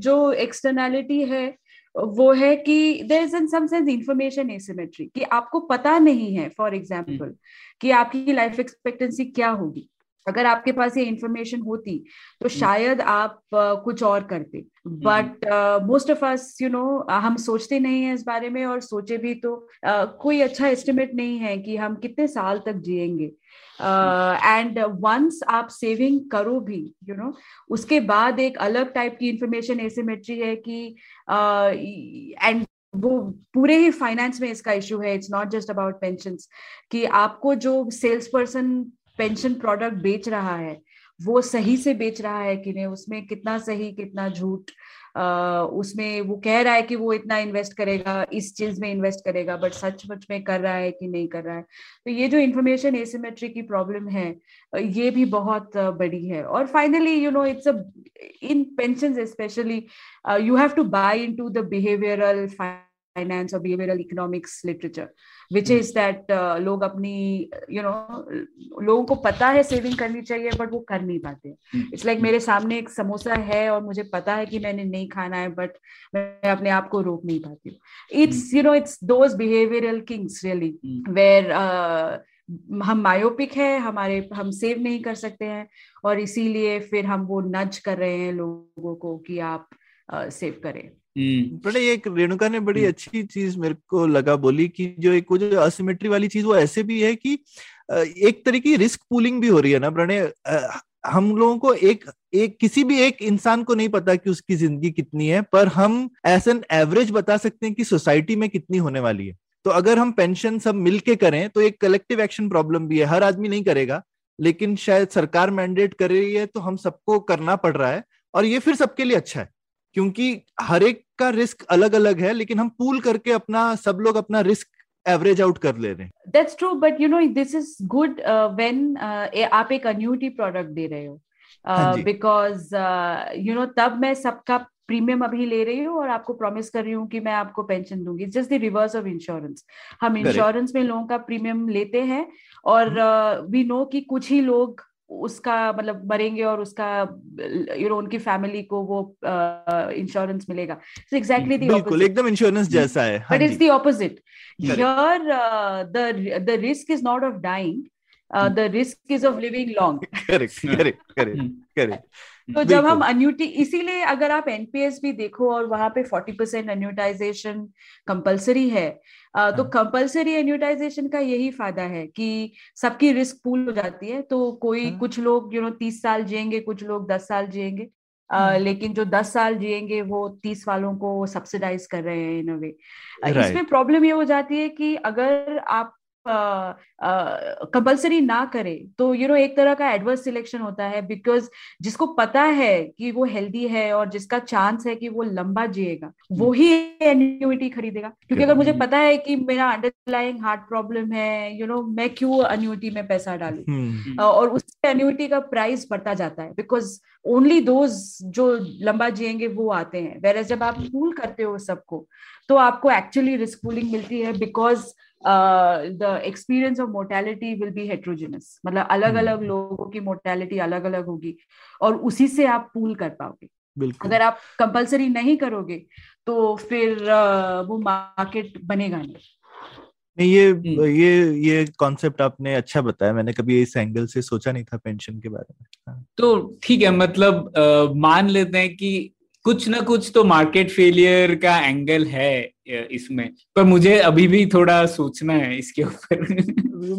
जो एक्सटर्नैलिटी है वो है कि there is in some sense information asymmetry, कि आपको पता नहीं है फॉर एग्जाम्पल कि आपकी लाइफ एक्सपेक्टेंसी क्या होगी। अगर आपके पास ये इंफॉर्मेशन होती तो शायद आप uh, कुछ और करते, but most of us you know हम सोचते नहीं है इस बारे में, और सोचे भी तो uh, कोई अच्छा एस्टिमेट नहीं है कि हम कितने साल तक जिएंगे। एंड uh, वंस आप सेविंग करो भी यू you नो know, उसके बाद एक अलग टाइप की इंफॉर्मेशन एसिमेट्री है कि एंड uh, वो पूरे ही फाइनेंस में इसका इश्यू है। It's not just about pensions, कि आपको जो सेल्स पर्सन पेंशन प्रोडक्ट बेच रहा है वो सही से बेच रहा है कि नहीं, उसमें कितना सही कितना झूठ, उसमें वो कह रहा है कि वो इतना इन्वेस्ट करेगा, इस चीज में इन्वेस्ट करेगा, बट सच सच में कर रहा है कि नहीं कर रहा है। तो ये जो इन्फॉर्मेशन एसिमेट्री की प्रॉब्लम है ये भी बहुत बड़ी है। और finally you know it's a in pensions specially you have to buy into the behavioural finance और behavioural economics literature, which is that uh, लोग अपनी you know लोगों को पता है सेविंग करनी चाहिए बट वो कर नहीं पाते। इट्स लाइक like, मेरे सामने एक समोसा है और मुझे पता है कि मैंने नहीं खाना है बट मैं अपने आप को रोक नहीं पाती हूँ। It's you know it's those behavioural Kings really where हम मायोपिक है, हमारे हम सेव नहीं कर सकते हैं और इसीलिए फिर हम वो नज कर रहे हैं लोगों को कि आप uh, सेव करें। बड़े एक रेणुका ने बड़ी अच्छी चीज मेरे को लगा बोली कि जो एक वो जो असिमेट्री वाली चीज वो ऐसे भी है कि एक तरह की रिस्क पूलिंग भी हो रही है ना प्रणय। हम लोगों को एक एक किसी भी एक इंसान को नहीं पता कि उसकी जिंदगी कितनी है, पर हम एज एन एवरेज बता सकते हैं कि सोसाइटी में कितनी होने वाली है। तो अगर हम पेंशन सब मिलके करें तो एक कलेक्टिव एक्शन प्रॉब्लम भी है, हर आदमी नहीं करेगा, लेकिन शायद सरकार मैंडेट कर रही है तो हम सबको करना पड़ रहा है। और ये फिर सबके लिए अच्छा है क्योंकि हर एक का रिस्क अलग अलग है, लेकिन हम पूल करके अपना सब लोग अपना रिस्क एवरेज आउट कर ले रहे हैं। That's true, but you know this is good when आप एक अन्यूटी प्रोडक्ट दे रहे हो, बिकॉज यू नो तब मैं सबका प्रीमियम अभी ले रही हूँ और आपको प्रॉमिस कर रही हूँ कि मैं आपको पेंशन दूंगी। Just the reverse of insurance. हम इंश्योरेंस में लोगों का प्रीमियम लेते हैं और वी नो कि कुछ ही लोग उसका मतलब मरेंगे और उसका यू नो उनकी फैमिली को वो इंश्योरेंस मिलेगा। सो एग्जैक्टली द बिल्कुल एकदम इंश्योरेंस जैसा है, but it's the opposite. Here the the risk is not of dying, the risk is of living long. Correct correct correct correct तो जब हम अन्यूटी, इसीलिए अगर आप एनपीएस भी देखो और वहां पे चालीस परसेंट अन्यूटाइजेशन कंपलसरी है, तो कंपलसरी अन्यूटाइजेशन का यही फायदा है कि सबकी रिस्क पूल हो जाती है। तो कोई कुछ लोग यू नो तीस साल जिएंगे, कुछ लोग दस साल जिएंगे, Uh, लेकिन जो दस साल जिएंगे वो तीस वालों को सब्सिडाइज कर रहे हैं इन अ वे। इसमें प्रॉब्लम ये हो जाती है कि अगर आप कंपल्सरी uh, uh, ना करे तो यू you नो know, एक तरह का एडवर्स सिलेक्शन होता है, बिकॉज जिसको पता है कि वो हेल्दी है और जिसका चांस है कि वो लंबा जिएगा वो ही एन्यूटी खरीदेगा। क्योंकि अगर मुझे पता है कि मेरा अंडरलाइंग हार्ट प्रॉब्लम है, यू you नो know, मैं क्यों एन्यूटी में पैसा डालूं। और उससे एन्यूटी का प्राइस बढ़ता जाता है, बिकॉज ओनली दोज जो लंबा जिएंगे वो आते हैं। वेरएज जब आप पूल करते हो सबको तो आपको एक्चुअली रिस्क पूलिंग मिलती है, because the experience of mortality will be heterogeneous. मतलब अलग अलग लोगों की मोर्टेलिटी अलग अलग होगी और उसी से आप पूल कर पाओगे। बिल्कुल, अगर आप कंपल्सरी नहीं करोगे तो फिर uh, वो मार्केट बनेगा नहीं। नहीं, ये ये ये कॉन्सेप्ट आपने अच्छा बताया, मैंने कभी इस एंगल से सोचा नहीं था पेंशन के बारे में। तो ठीक है, मतलब uh, मान लेते हैं कि कुछ ना कुछ तो मार्केट फेलियर का एंगल है इसमें, पर मुझे अभी भी थोड़ा सोचना है इसके ऊपर।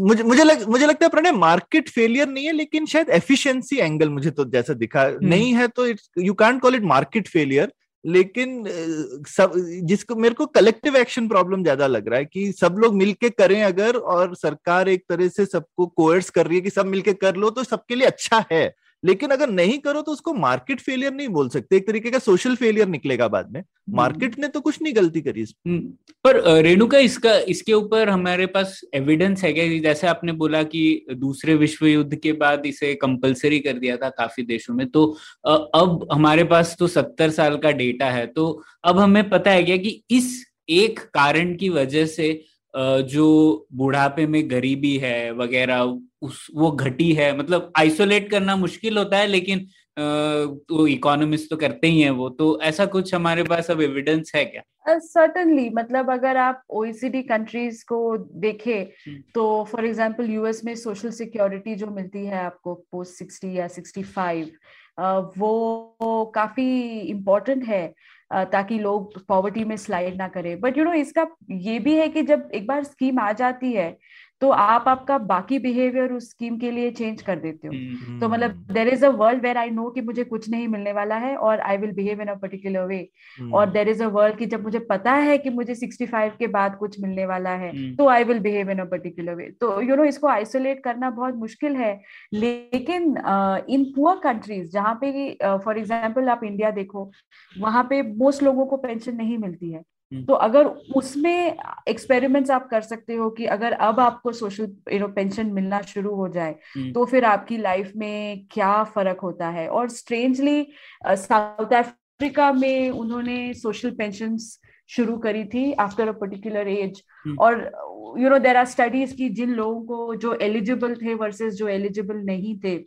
मुझे मुझे लग, मुझे लगता है प्रणय मार्केट फेलियर नहीं है, लेकिन शायद एफिशिएंसी एंगल मुझे तो जैसा दिखा नहीं है, तो it's you can't call it market failure. लेकिन सब जिसको मेरे को कलेक्टिव एक्शन प्रॉब्लम ज्यादा लग रहा है कि सब लोग मिलके करें अगर, और सरकार एक तरह से सबको कोएर्स कर रही है कि सब मिलके कर लो तो सबके लिए अच्छा है, लेकिन अगर नहीं करो तो उसको मार्केट फेलियर नहीं बोल सकते, एक तरीके का सोशल फेलियर निकलेगा बाद में। मार्केट ने तो कुछ नहीं गलती करी इसमें। पर रेणुका, इसका इसके ऊपर हमारे पास एविडेंस है क्या? जैसे आपने बोला कि दूसरे विश्व युद्ध के बाद इसे कंपलसरी कर दिया था काफी देशों में, तो अब हमारे पास तो सत्तर साल का डेटा है, तो अब हमें पता है क्या कि इस एक कारण की वजह से जो बुढ़ापे में गरीबी है वगैरह उस वो घटी है? मतलब आइसोलेट करना मुश्किल होता है, लेकिन तो इकोनॉमिस्ट तो करते ही हैं वो, तो ऐसा कुछ हमारे पास अब एविडेंस है क्या? सर्टेनली, uh, मतलब अगर आप ओईसीडी कंट्रीज को देखें तो फॉर एग्जांपल यूएस में सोशल सिक्योरिटी जो मिलती है आपको पोस्ट सिक्सटी या सिक्सटी फाइव वो काफी इम्पोर्टेंट है ताकि लोग पॉवर्टी में स्लाइड ना करें। बट यू नो इसका ये भी है कि जब एक बार स्कीम आ जाती है तो आप आपका बाकी बिहेवियर उस स्कीम के लिए चेंज कर देते हो। mm-hmm. तो मतलब there is a world where I know कि मुझे कुछ नहीं मिलने वाला है और I will behave in a particular way, और देयर इज अ वर्ल्ड कि जब मुझे पता है कि मुझे सिक्सटी फाइव के बाद कुछ मिलने वाला है mm-hmm. तो I will behave in a particular way. तो यू नो इसको आइसोलेट करना बहुत मुश्किल है, लेकिन इन पुअर कंट्रीज जहाँ पे फॉर एग्जाम्पल आप इंडिया देखो, वहां पे मोस्ट लोगों को पेंशन नहीं मिलती है। तो अगर उसमें एक्सपेरिमेंट्स आप कर सकते हो कि अगर अब आपको सोशल यू नो पेंशन मिलना शुरू हो जाए तो फिर आपकी लाइफ में क्या फर्क होता है। और स्ट्रेंजली साउथ अफ्रीका में उन्होंने सोशल पेंशन्स शुरू करी थी आफ्टर अ पर्टिकुलर एज, और you know there are studies कि जिन लोगों को जो एलिजिबल थे वर्सेस जो एलिजिबल नहीं थे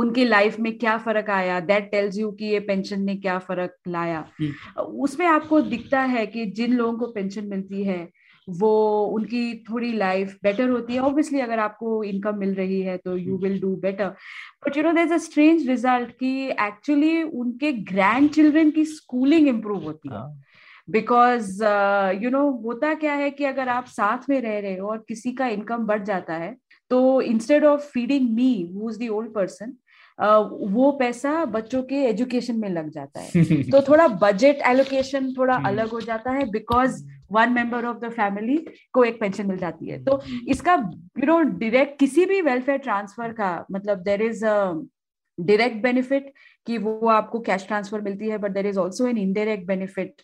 उनकी लाइफ में क्या फर्क आया। दैट टेल्स यू कि ये पेंशन ने क्या फर्क लाया। उसमें आपको दिखता है कि जिन लोगों को पेंशन मिलती है वो उनकी थोड़ी लाइफ बेटर होती है। ऑब्वियसली अगर आपको इनकम मिल रही है तो you will do better, but you know there is a strange result कि एक्चुअली उनके ग्रैंड चिल्ड्रन की स्कूलिंग इम्प्रूव होती है। बिकॉज यू नो होता क्या है कि अगर आप साथ में रह रहे हो और किसी का इनकम बढ़ जाता है तो instead of feeding me who is the old person, वो पैसा बच्चों के एजुकेशन में लग जाता है। तो थोड़ा बजट एलोकेशन थोड़ा अलग हो जाता है because one member of the family को एक पेंशन मिल जाती है। तो इसका यू नो डायरेक्ट किसी भी वेलफेयर ट्रांसफर का मतलब there is a direct benefit कि वो आपको कैश ट्रांसफर मिलती है, but there is also an indirect benefit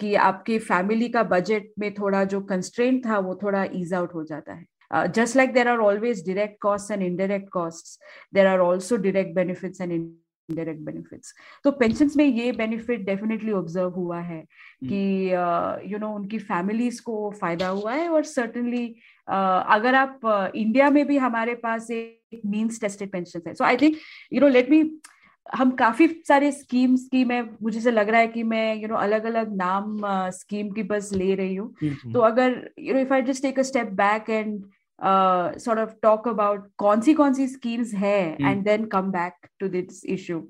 कि आपकी फैमिली का बजट में थोड़ा जो कंस्ट्रेंट था वो थोड़ा ईज आउट हो जाता है। Uh, just like there are always direct costs and indirect costs, there are also direct benefits and indirect benefits. तो pensions में ये benefit definitely observe हुआ है कि uh, you know उनकी families को फायदा हुआ है। और certainly uh, अगर आप uh, India में भी हमारे पास एक means tested pensions है, so I think you know let me हम काफी सारे स्कीम्स की मैं मुझे से लग रहा है कि मैं यू नो अलग अलग नाम स्कीम की बस ले रही हूँ। तो अगर you know if I just take a step back and sort of talk about कौन सी कौन सी schemes है and then come back to this issue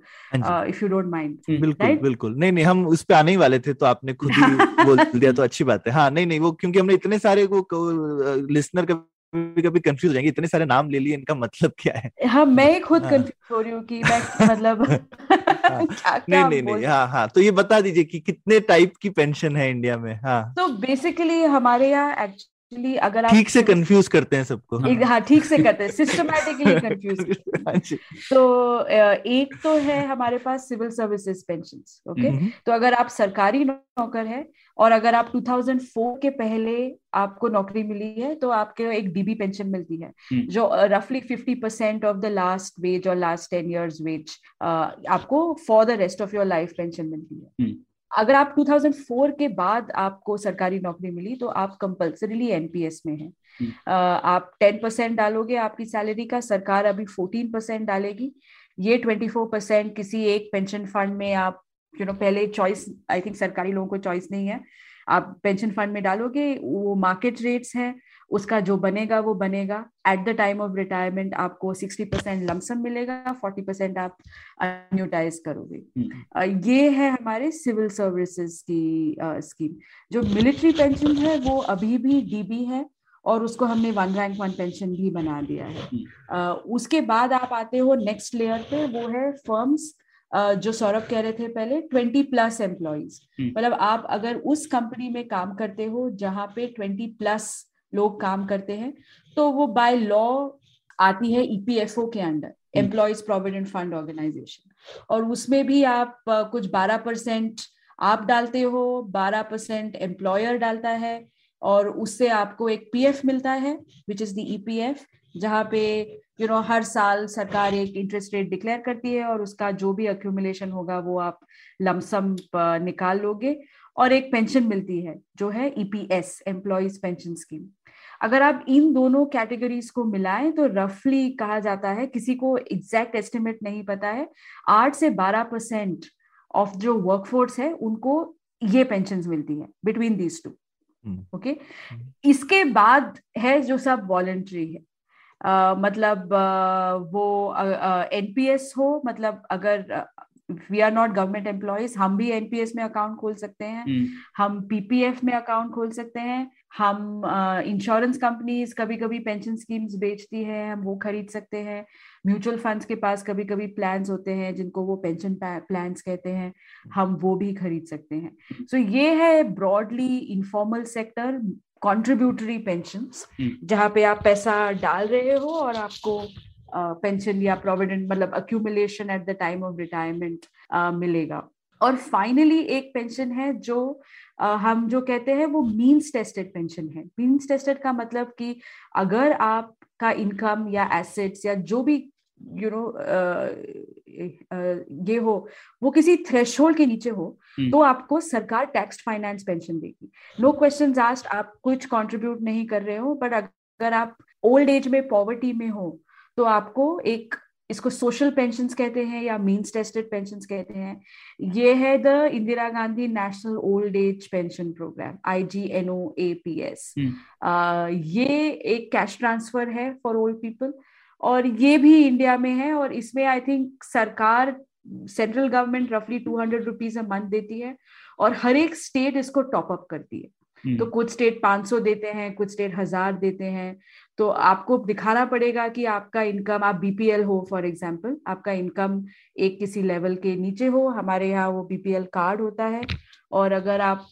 if you don't mind। बिल्कुल बिल्कुल, नहीं नहीं हम उस पे आने ही वाले थे तो आपने खुद ही बोल दिया तो अच्छी बात है। हाँ नहीं नहीं वो क्योंकि हमने इतने सारे को लिसनर कभी कभी कंफ्यूज हो जाएंगे, इतने सारे नाम ले लिए इनका मतलब क्या है। हाँ मैं खुद कंफ्यूज हो रही हूँ कि मैं मतलब नहीं नहीं नहीं हाँ हाँ तो ये बता दीजिए कि कितने टाइप की पेंशन है इंडिया में। हाँ तो बेसिकली हमारे यहाँ अगर आप ठीक से कंफ्यूज करते हैं सबको। हाँ, हाँ ठीक से करते हैं, सिस्टमैटिकली कंफ्यूज करते हैं। तो एक तो है हमारे पास सिविल सर्विसेज पेंशंस, ओके। तो अगर आप सरकारी नौकर है और अगर आप दो हज़ार चार के पहले आपको नौकरी मिली है तो आपके एक डीबी पेंशन मिलती है जो रफली fifty percent of the last wage और लास्ट टेन इयर्स वेज आपको for the rest of your life pension मिलती है। अगर आप दो हज़ार चार के बाद आपको सरकारी नौकरी मिली तो आप कंपल्सरीली एनपीएस में हैं। uh, आप टेन परसेंट डालोगे आपकी सैलरी का, सरकार अभी फोर्टीन परसेंट डालेगी। ये ट्वेंटी फोर परसेंट किसी एक पेंशन फंड में आप यू you नो know, पहले चॉइस आई थिंक सरकारी लोगों को चॉइस नहीं है, आप पेंशन फंड में डालोगे, वो मार्केट रेट्स हैं, उसका जो बनेगा वो बनेगा। At the time of retirement आपको सिक्सटी परसेंट लमसम मिलेगा, फोर्टी परसेंट आप अन्यूटाइज करोगे। hmm. ये है हमारे सिविल सर्विसेज की स्कीम। जो मिलिट्री पेंशन है वो अभी भी डीबी है और उसको हमने वन रैंक वन पेंशन भी बना दिया है। hmm. उसके बाद आप आते हो नेक्स्ट लेयर पे, वो है फर्म्स। Uh, जो सौरभ कह रहे थे पहले ट्वेंटी प्लस एम्प्लॉइज, मतलब आप अगर उस कंपनी में काम करते हो जहां पे ट्वेंटी प्लस लोग काम करते हैं तो वो बाय लॉ आती है ईपीएफओ के under, employees provident fund organisation. और उसमें भी आप uh, कुछ ट्वेल्व परसेंट आप डालते हो, ट्वेल्व परसेंट एम्प्लॉयर डालता है और उससे आपको एक पीएफ मिलता है विच इज द ईपीएफ, जहाँ पे यू you नो know, हर साल सरकार एक इंटरेस्ट रेट डिक्लेयर करती है और उसका जो भी एक्यूमुलेशन होगा वो आप लमसम निकाल लोगे। और एक पेंशन मिलती है जो है ईपीएस, एम्प्लॉइज पेंशन स्कीम। अगर आप इन दोनों कैटेगरीज को मिलाएं तो रफली कहा जाता है, किसी को एग्जैक्ट एस्टिमेट नहीं पता है, आठ से बारह परसेंट ऑफ जो वर्कफोर्स है उनको ये पेंशन मिलती है बिटवीन दीज टू, ओके। इसके बाद है जो सब वॉलंटरी है, Uh, मतलब uh, वो एनपीएस uh, uh, हो, मतलब अगर we are not government employees हम भी एनपीएस में अकाउंट खोल सकते हैं, hmm. हम पीपीएफ में अकाउंट खोल सकते हैं, हम इंश्योरेंस uh, कंपनीज कभी कभी पेंशन स्कीम्स बेचती है, हम वो खरीद सकते हैं। म्यूचुअल फंड्स के पास कभी कभी प्लान्स होते हैं जिनको वो पेंशन प्लान्स कहते हैं, हम वो भी खरीद सकते हैं। सो so, ये है broadly informal sector contributory pensions, जहाँ पे आप पैसा डाल रहे हो और आपको पेंशन या प्रोविडेंट मतलब accumulation at the time of retirement मिलेगा। और फाइनली एक पेंशन है जो uh, हम जो कहते हैं वो मीन्स टेस्टेड पेंशन है। मीन्स टेस्टेड का मतलब कि अगर आपका इनकम या एसेट्स या जो भी यू you नो know, ये हो वो किसी थ्रेशोल्ड के नीचे हो तो आपको सरकार टैक्स फाइनेंस पेंशन देगी। नो क्वेश्चंस आस्क्ड, आप कुछ कंट्रीब्यूट नहीं कर रहे हो, बट अगर आप ओल्ड एज में पॉवर्टी में हो तो आपको एक, इसको सोशल पेंशंस कहते हैं या मीन्स टेस्टेड पेंशंस कहते हैं। ये है the Indira Gandhi national old age pension programme, I G N O A P S. ये एक कैश ट्रांसफर है फॉर ओल्ड पीपल और ये भी इंडिया में है। और इसमें आई थिंक सरकार, सेंट्रल गवर्नमेंट रफली two hundred rupees a month देती है और हर एक स्टेट इसको टॉप अप करती है। hmm. तो कुछ स्टेट पाँच सौ देते हैं, कुछ स्टेट हजार देते हैं। तो आपको दिखाना पड़ेगा कि आपका इनकम, आप बीपीएल हो फॉर एग्जांपल, आपका इनकम एक किसी लेवल के नीचे हो, हमारे यहाँ वो बीपीएल कार्ड होता है। और अगर आप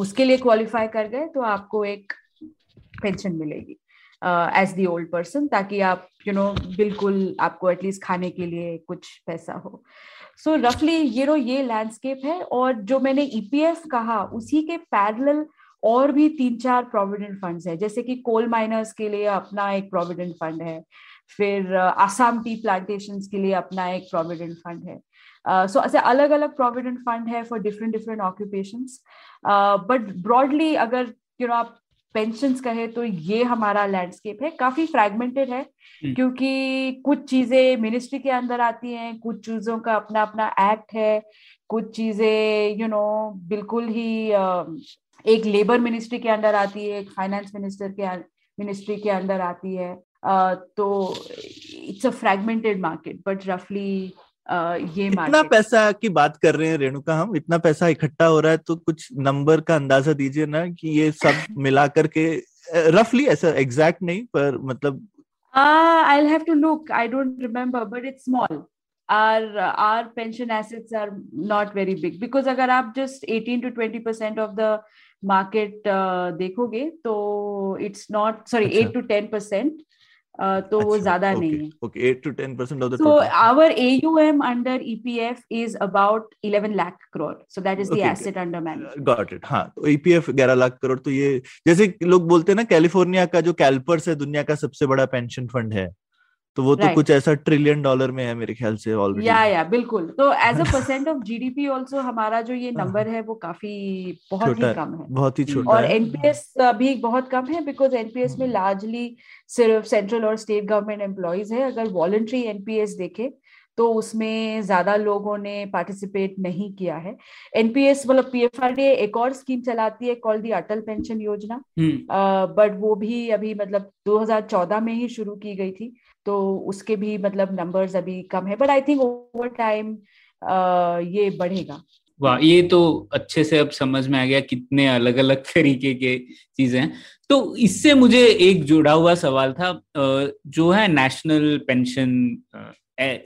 उसके लिए क्वालिफाई कर गए तो आपको एक पेंशन मिलेगी एज दी ओल्ड पर्सन, ताकि आप यू you नो know, बिल्कुल आपको एटलीस्ट खाने के लिए कुछ पैसा हो। सो रफली ये नो ये लैंडस्केप है। और जो मैंने ईपीएफ कहा उसी के पैरेलल और भी तीन चार प्रोविडेंट फंड्स है, जैसे कि कोल माइनर्स के लिए अपना एक प्रोविडेंट फंड है, फिर आसाम टी प्लांटेशन के लिए अपना एक प्रोविडेंट फंड है। सो ऐसे अलग अलग प्रोविडेंट फंड है for different different occupations, but broadly अगर यू नो आप पेंशंस कहे तो ये हमारा लैंडस्केप है। काफी फ्रैगमेंटेड है क्योंकि कुछ चीजें मिनिस्ट्री के अंदर आती हैं, कुछ चीजों का अपना अपना एक्ट है, कुछ चीजें यू नो बिल्कुल ही एक लेबर मिनिस्ट्री के अंदर आती है, एक फाइनेंस मिनिस्टर के मिनिस्ट्री के अंदर आती है। तो it's a fragmented market, but रफली ये इतना पैसा की बात कर रहे हैं रेणुका हम, इतना पैसा इकट्ठा हो रहा है तो कुछ नंबर का अंदाजा दीजिए ना कि ये सब मिला करके रफली, ऐसा एग्जैक्ट नहीं पर मतलब। I'll have to look. I don't remember, but it's small. Our our pension assets are not very big because अगर आप just eighteen to twenty percent of the market uh, देखोगे तो it's not sorry eight to ten percent. Uh, तो अच्छा, वो ज्यादा okay, नहीं है okay, eight to ten percent of the so total. Our A U M under E P F is about eleven lakh crore, so that is the okay, asset okay. under management. Got it. हाँ, तो E P F eleven lakh crore, तो ये जैसे लोग बोलते हैं ना California का जो कैल्पर्स है दुनिया का सबसे बड़ा पेंशन फंड है, तो वो right. तो कुछ ऐसा ट्रिलियन डॉलर में है मेरे ख्याल से ऑलरेडी। या या बिल्कुल, तो as a percent of GDP also हमारा जो ये नंबर है वो काफी बहुत ही कम है, बहुत ही छोटा। और एनपीएस भी बहुत कम है बिकॉज एनपीएस में लार्जली सिर्फ सेंट्रल और स्टेट गवर्नमेंट एम्प्लॉइज है। अगर वॉलंटरी एनपीएस देखे तो उसमें ज्यादा लोगों ने पार्टिसिपेट नहीं किया है। एनपीएस मतलब पीएफआरडीए एक और स्कीम चलाती है called the Atal pension Yojana, but वो भी अभी मतलब दो हज़ार चौदह में ही शुरू की गई थी, तो उसके भी मतलब नंबर्स अभी कम है, but I think over time ये बढ़ेगा। वाह, ये तो अच्छे से अब समझ में आ गया कितने अलग अलग तरीके के चीजें हैं। तो इससे मुझे एक जुड़ा हुआ सवाल था जो है नेशनल पेंशन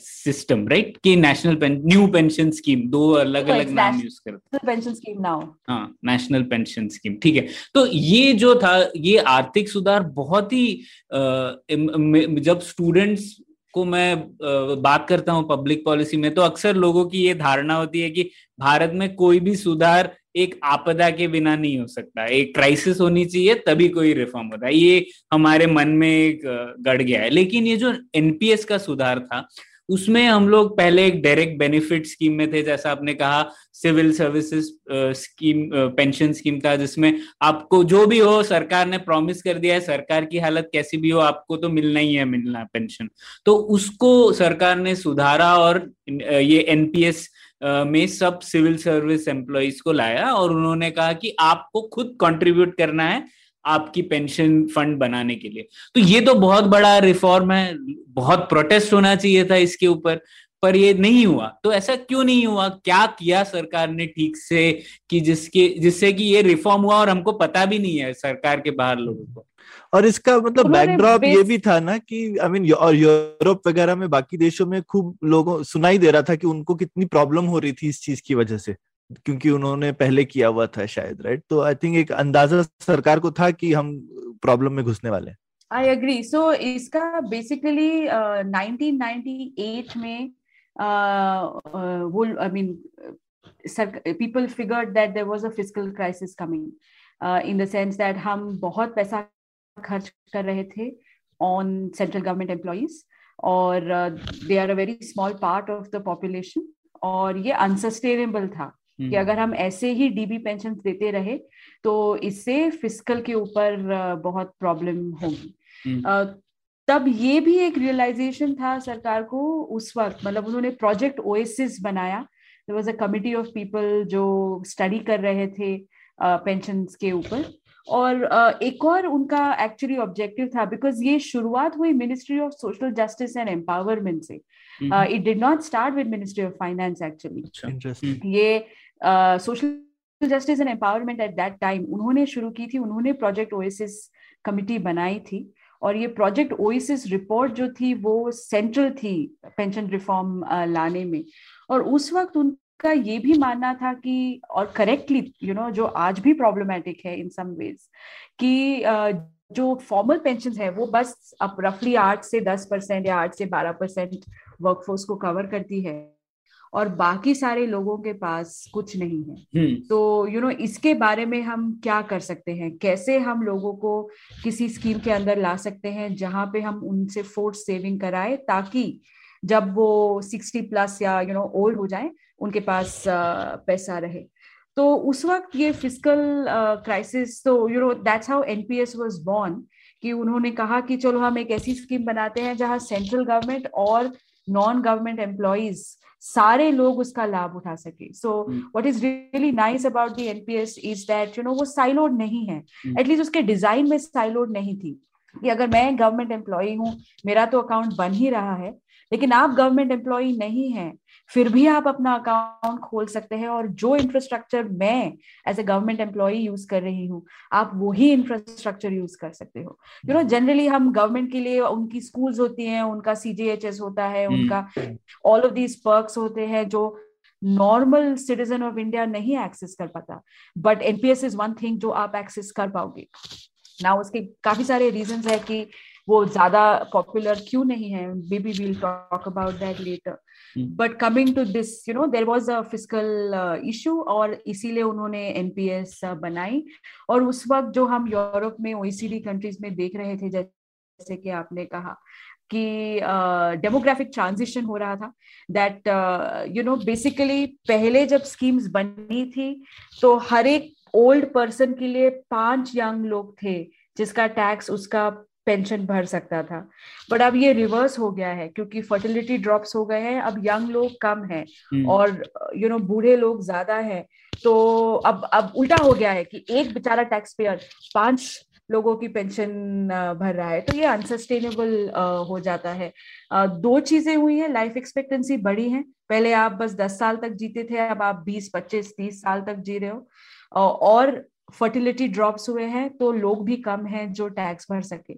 सिस्टम, राइट, कि नेशनल न्यू पेंशन स्कीम, दो अलग अलग नाम यूज करते हैं, पेंशन स्कीम नाउ, हाँ नेशनल पेंशन स्कीम, ठीक है। तो ये जो था ये आर्थिक सुधार बहुत ही आ, जब स्टूडेंट्स को मैं आ, बात करता हूँ पब्लिक पॉलिसी में तो अक्सर लोगों की ये धारणा होती है कि भारत में कोई भी सुधार एक आपदा के बिना नहीं हो सकता, एक क्राइसिस होनी चाहिए तभी कोई रिफॉर्म होता है, ये हमारे मन में गड़ गया है। लेकिन ये जो एनपीएस का सुधार था उसमें हम लोग पहले एक डायरेक्ट बेनिफिट स्कीम में थे, जैसा आपने कहा civil services scheme pension scheme था जिसमें आपको जो भी हो सरकार ने प्रॉमिस कर दिया है, सरकार की हालत कैसी भी हो आपको तो मिलना ही है, मिलना पेंशन, तो उसको सरकार ने सुधारा और ये एनपीएस Uh, में सब सिविल सर्विस एम्प्लॉइज को लाया और उन्होंने कहा कि आपको खुद कंट्रीब्यूट करना है आपकी पेंशन फंड बनाने के लिए। तो ये तो बहुत बड़ा रिफॉर्म है, बहुत प्रोटेस्ट होना चाहिए था इसके ऊपर, पर ये नहीं हुआ। तो ऐसा क्यों नहीं हुआ, क्या किया सरकार ने ठीक से कि जिसके जिससे कि ये रिफॉर्म हुआ और हमको पता भी नहीं है सरकार के बाहर लोगों को। और इसका मतलब बैकड्रॉप ये भी था ना कि आई मीन और यूरोप वगैरह में बाकी देशों में खूब लोगों सुनाई दे रहा था कि उनको कितनी प्रॉब्लम हो रही थी इस चीज की वजह से, क्योंकि उन्होंने पहले किया हुआ था शायद, राइट। तो आई थिंक एक अंदाजा सरकार को था कि हम प्रॉब्लम में घुसने वाले हैं। I agree. सो इसका बेसिकली नाइनटीन नाइंटी एट में वो I mean people figured that there was a fiscal crisis coming in the sense that हम बहुत पैसा खर्च कर रहे थे ऑन सेंट्रल गवर्नमेंट एम्प्लॉइज और they are a very small part of the population, और ये अनसस्टेनेबल था hmm. कि अगर हम ऐसे ही डीबी पेंशन देते रहे तो इससे फिस्कल के ऊपर uh, बहुत प्रॉब्लम होगी। hmm. uh, तब ये भी एक रियलाइजेशन था सरकार को उस वक्त, मतलब उन्होंने प्रोजेक्ट ओएसिस बनाया, there was a committee of people जो स्टडी कर रहे थे पेंशन uh, के ऊपर, और एक और उनका एक्चुअली ऑब्जेक्टिव था बिकॉज ये शुरुआत हुई ministry of social justice and empowerment से, it did not start with ministry of finance actually. ये social justice and empowerment at that time उन्होंने शुरू की थी, उन्होंने प्रोजेक्ट ओएसिस कमिटी बनाई थी, और ये प्रोजेक्ट ओएसिस रिपोर्ट जो थी वो सेंट्रल थी पेंशन रिफॉर्म लाने में। और उस वक्त उन का ये भी मानना था कि, और करेक्टली यू नो जो आज भी प्रॉब्लमेटिक है इन सम वेज, कि जो फॉर्मल पेंशन है वो बस अब रफली आठ से दस परसेंट या आठ से बारह परसेंट वर्कफोर्स को कवर करती है और बाकी सारे लोगों के पास कुछ नहीं है। तो यू नो इसके बारे में हम क्या कर सकते हैं, कैसे हम लोगों को किसी स्कीम के अंदर ला सकते हैं जहां पे हम उनसे फोर्स सेविंग कराए ताकि जब वो सिक्सटी प्लस या यू नो ओल्ड हो जाए उनके पास पैसा रहे। तो उस वक्त ये फिस्कल क्राइसिस, तो you know that's how NPS was born, कि उन्होंने कहा कि चलो हम एक ऐसी स्कीम बनाते हैं जहां सेंट्रल गवर्नमेंट और नॉन गवर्नमेंट एम्प्लॉइज सारे लोग उसका लाभ उठा सके। So what is really nice about the NPS is that you know वो साइलोड नहीं है, एटलीस्ट उसके डिजाइन में साइलोड नहीं थी कि अगर मैं गवर्नमेंट एम्प्लॉई हूँ मेरा तो अकाउंट बन ही रहा है, लेकिन आप गवर्नमेंट एम्प्लॉई नहीं है फिर भी आप अपना अकाउंट खोल सकते हैं और जो इंफ्रास्ट्रक्चर मैं as a government employee use कर रही हूँ आप वही इंफ्रास्ट्रक्चर यूज कर सकते हो। यू नो जनरली हम गवर्नमेंट के लिए उनकी स्कूल्स होती हैं, उनका सीजीएचएस होता है, उनका ऑल ऑफ दीज पर्क्स होते हैं जो नॉर्मल सिटीजन ऑफ इंडिया नहीं एक्सेस कर पाता, but NPS is one thing जो आप एक्सेस कर पाओगे। नाउ उसके काफी सारे रीजंस है कि वो ज्यादा पॉपुलर क्यों नहीं है, may be we'll talk about that later, but coming to this you know there was a fiscal issue और इसीलिए उन्होंने एनपीएस बनाई। और उस वक्त जो हम यूरोप में ओईसीडी कंट्रीज में देख रहे थे, जैसे कि आपने कहा कि डेमोग्राफिक uh, ट्रांजिशन हो रहा था, दैट यू नो बेसिकली पहले जब स्कीम्स बनी थी तो हर एक ओल्ड पर्सन के लिए पांच यंग लोग थे जिसका टैक्स उसका पेंशन भर सकता था, बट अब ये रिवर्स हो गया है क्योंकि फर्टिलिटी ड्रॉप्स हो गए हैं, अब यंग लोग कम हैं और यू नो बूढ़े लोग ज्यादा हैं, तो अब अब उल्टा हो गया है कि एक बेचारा टैक्स पेयर पांच लोगों की पेंशन भर रहा है, तो ये अनसस्टेनेबल हो जाता है। दो चीजें हुई हैं, लाइफ एक्सपेक्टेंसी बढ़ी है, पहले आप बस दस साल तक जीते थे अब आप बीस पच्चीस तीस साल तक जी रहे हो, और फर्टिलिटी ड्रॉप्स हुए हैं तो लोग भी कम हैं जो टैक्स भर सके।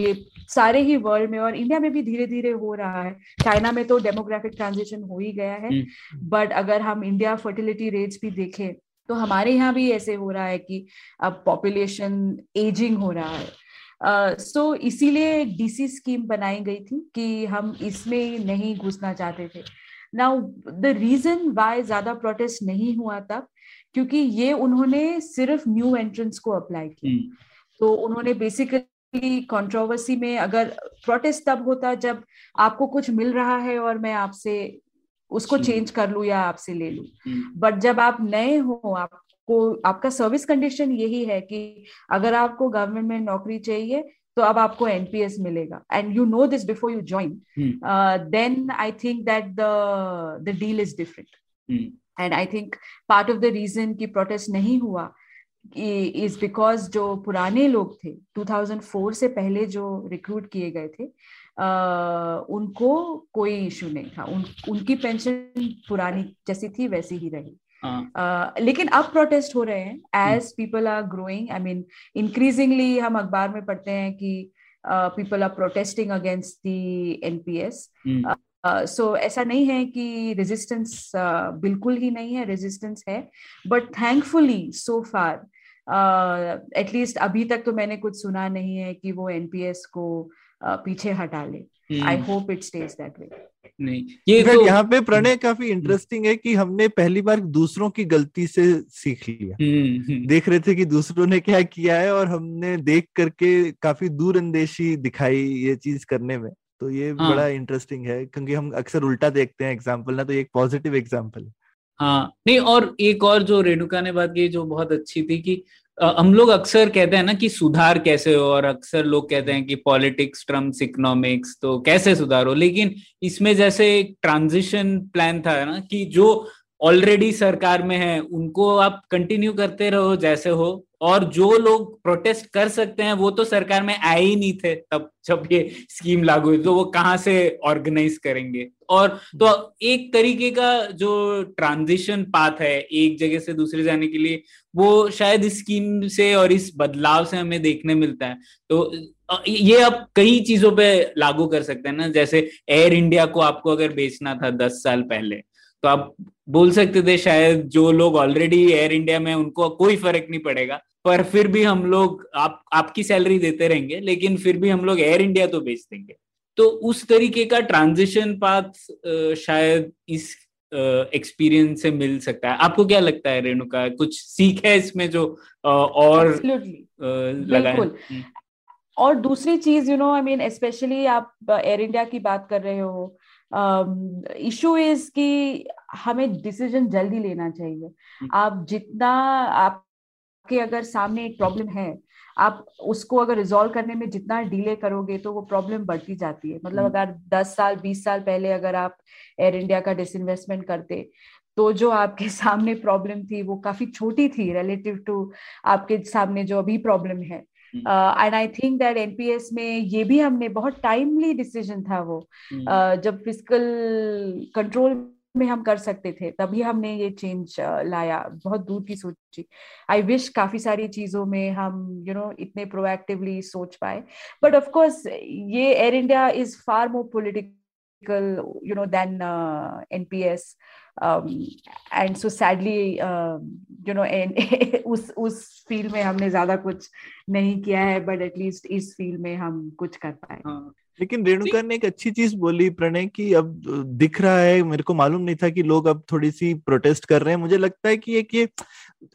ये सारे ही वर्ल्ड में और इंडिया में भी धीरे धीरे हो रहा है, चाइना में तो डेमोग्राफिक ट्रांजिशन हो ही गया है, बट अगर हम इंडिया फर्टिलिटी रेट्स भी देखें तो हमारे यहाँ भी ऐसे हो रहा है कि अब पॉपुलेशन एजिंग हो रहा है। सो uh, so इसीलिए डीसी स्कीम बनाई गई थी कि हम इसमें नहीं घुसना चाहते थे। नाउ द रीजन वाई ज्यादा प्रोटेस्ट नहीं हुआ था क्योंकि ये उन्होंने सिर्फ न्यू एंट्रेंस को अप्लाई किया, तो उन्होंने बेसिकली कंट्रोवर्सी में, अगर प्रोटेस्ट तब होता जब आपको कुछ मिल रहा है और मैं आपसे उसको चेंज कर लूं या आपसे ले लूं, बट जब आप नए हो, आपको आपका सर्विस कंडीशन यही है कि अगर आपको गवर्नमेंट में नौकरी चाहिए तो अब आपको एनपीएस मिलेगा, and you know this before you join, then I think that the the deal is different. And I think part of the reason की प्रोटेस्ट नहीं हुआ इज बिकॉज जो पुराने लोग थे दो हज़ार चार से पहले जो रिक्रूट किए गए थे uh, उनको कोई इशू नहीं था, उन, उनकी पेंशन पुरानी जैसी थी वैसी ही रही। Uh, लेकिन अब प्रोटेस्ट हो रहे हैं as people are growing, I mean increasingly हम अखबार में पढ़ते हैं कि people are protesting against the NPS. So ऐसा नहीं है कि रेजिस्टेंस uh, बिल्कुल ही नहीं है, रेजिस्टेंस है, but thankfully so far at least अभी तक तो मैंने कुछ सुना नहीं है कि वो एनपीएस को uh, पीछे हटा ले। I hope it stays that way. नहीं, ये तो यहाँ पे प्रणय काफी इंटरेस्टिंग है कि हमने पहली बार दूसरों की गलती से सीख लिया, देख रहे थे कि दूसरों ने क्या किया है और हमने देख करके काफी दूरअंदेशी दिखाई ये चीज करने में, तो ये हाँ। बड़ा इंटरेस्टिंग है क्योंकि हम अक्सर उल्टा देखते हैं एग्जाम्पल ना, तो ये एक पॉजिटिव एग्जाम्पल है। हाँ नहीं, और एक और जो रेणुका ने बात की जो बहुत अच्छी थी कि आ, हम लोग अक्सर कहते हैं ना कि सुधार कैसे हो, और अक्सर लोग कहते हैं कि पॉलिटिक्स ट्रम्स इकोनॉमिक्स, तो कैसे सुधार हो, लेकिन इसमें जैसे एक ट्रांजिशन प्लान था ना कि जो ऑलरेडी सरकार में है उनको आप कंटिन्यू करते रहो जैसे हो, और जो लोग प्रोटेस्ट कर सकते हैं वो तो सरकार में आए ही नहीं थे तब जब ये स्कीम लागू हुई, तो वो कहाँ से ऑर्गेनाइज करेंगे। और तो एक तरीके का जो ट्रांजिशन पाथ है एक जगह से दूसरे जाने के लिए, वो शायद इस स्कीम से और इस बदलाव से हमें देखने मिलता है। तो ये आप कई चीजों पे लागू कर सकते हैं ना, जैसे एयर इंडिया को आपको अगर बेचना था दस साल पहले तो आप बोल सकते थे शायद जो लोग ऑलरेडी एयर इंडिया में उनको कोई फर्क नहीं पड़ेगा, पर फिर भी हम लोग आप आपकी सैलरी देते रहेंगे लेकिन फिर भी हम लोग एयर इंडिया तो बेच देंगे। तो उस तरीके का ट्रांजिशन पाथ शायद इस एक्सपीरियंस से मिल सकता है। आपको क्या लगता है रेणुका, कुछ सीख है इसमें जो और लगा है? और दूसरी चीज you know I mean specially आप एयर इंडिया की बात कर रहे हो, इशू इज कि हमें डिसीजन जल्दी लेना चाहिए। आप जितना आपके अगर सामने एक प्रॉब्लम है आप उसको अगर रिजॉल्व करने में जितना डिले करोगे तो वो प्रॉब्लम बढ़ती जाती है। मतलब अगर दस साल बीस साल पहले अगर आप एयर इंडिया का डिसइन्वेस्टमेंट करते तो जो आपके सामने प्रॉब्लम थी वो काफी छोटी थी रिलेटिव टू आपके सामने जो अभी प्रॉब्लम है। And I think that NPS में ये भी हमने बहुत टाइमली डिसीजन था वो uh, जब फिस्कल कंट्रोल में हम कर सकते थे तभी हमने ये चेंज लाया, बहुत दूर की सोची। आई विश काफी सारी चीजों में हम यू you नो know, इतने प्रोएक्टिवली सोच पाए, बट ऑफ कोर्स ये air India is far more political you know than NPS and so sadly you know उस उस फील्ड में हमने ज्यादा कुछ नहीं किया है, बट एटलीस्ट इस फील्ड में हम कुछ कर पाए। हाँ। लेकिन रेणुका ने एक अच्छी चीज बोली प्रणय की, अब दिख रहा है, मेरे को मालूम नहीं था कि लोग अब थोड़ी सी प्रोटेस्ट कर रहे हैं। मुझे लगता है कि एक ये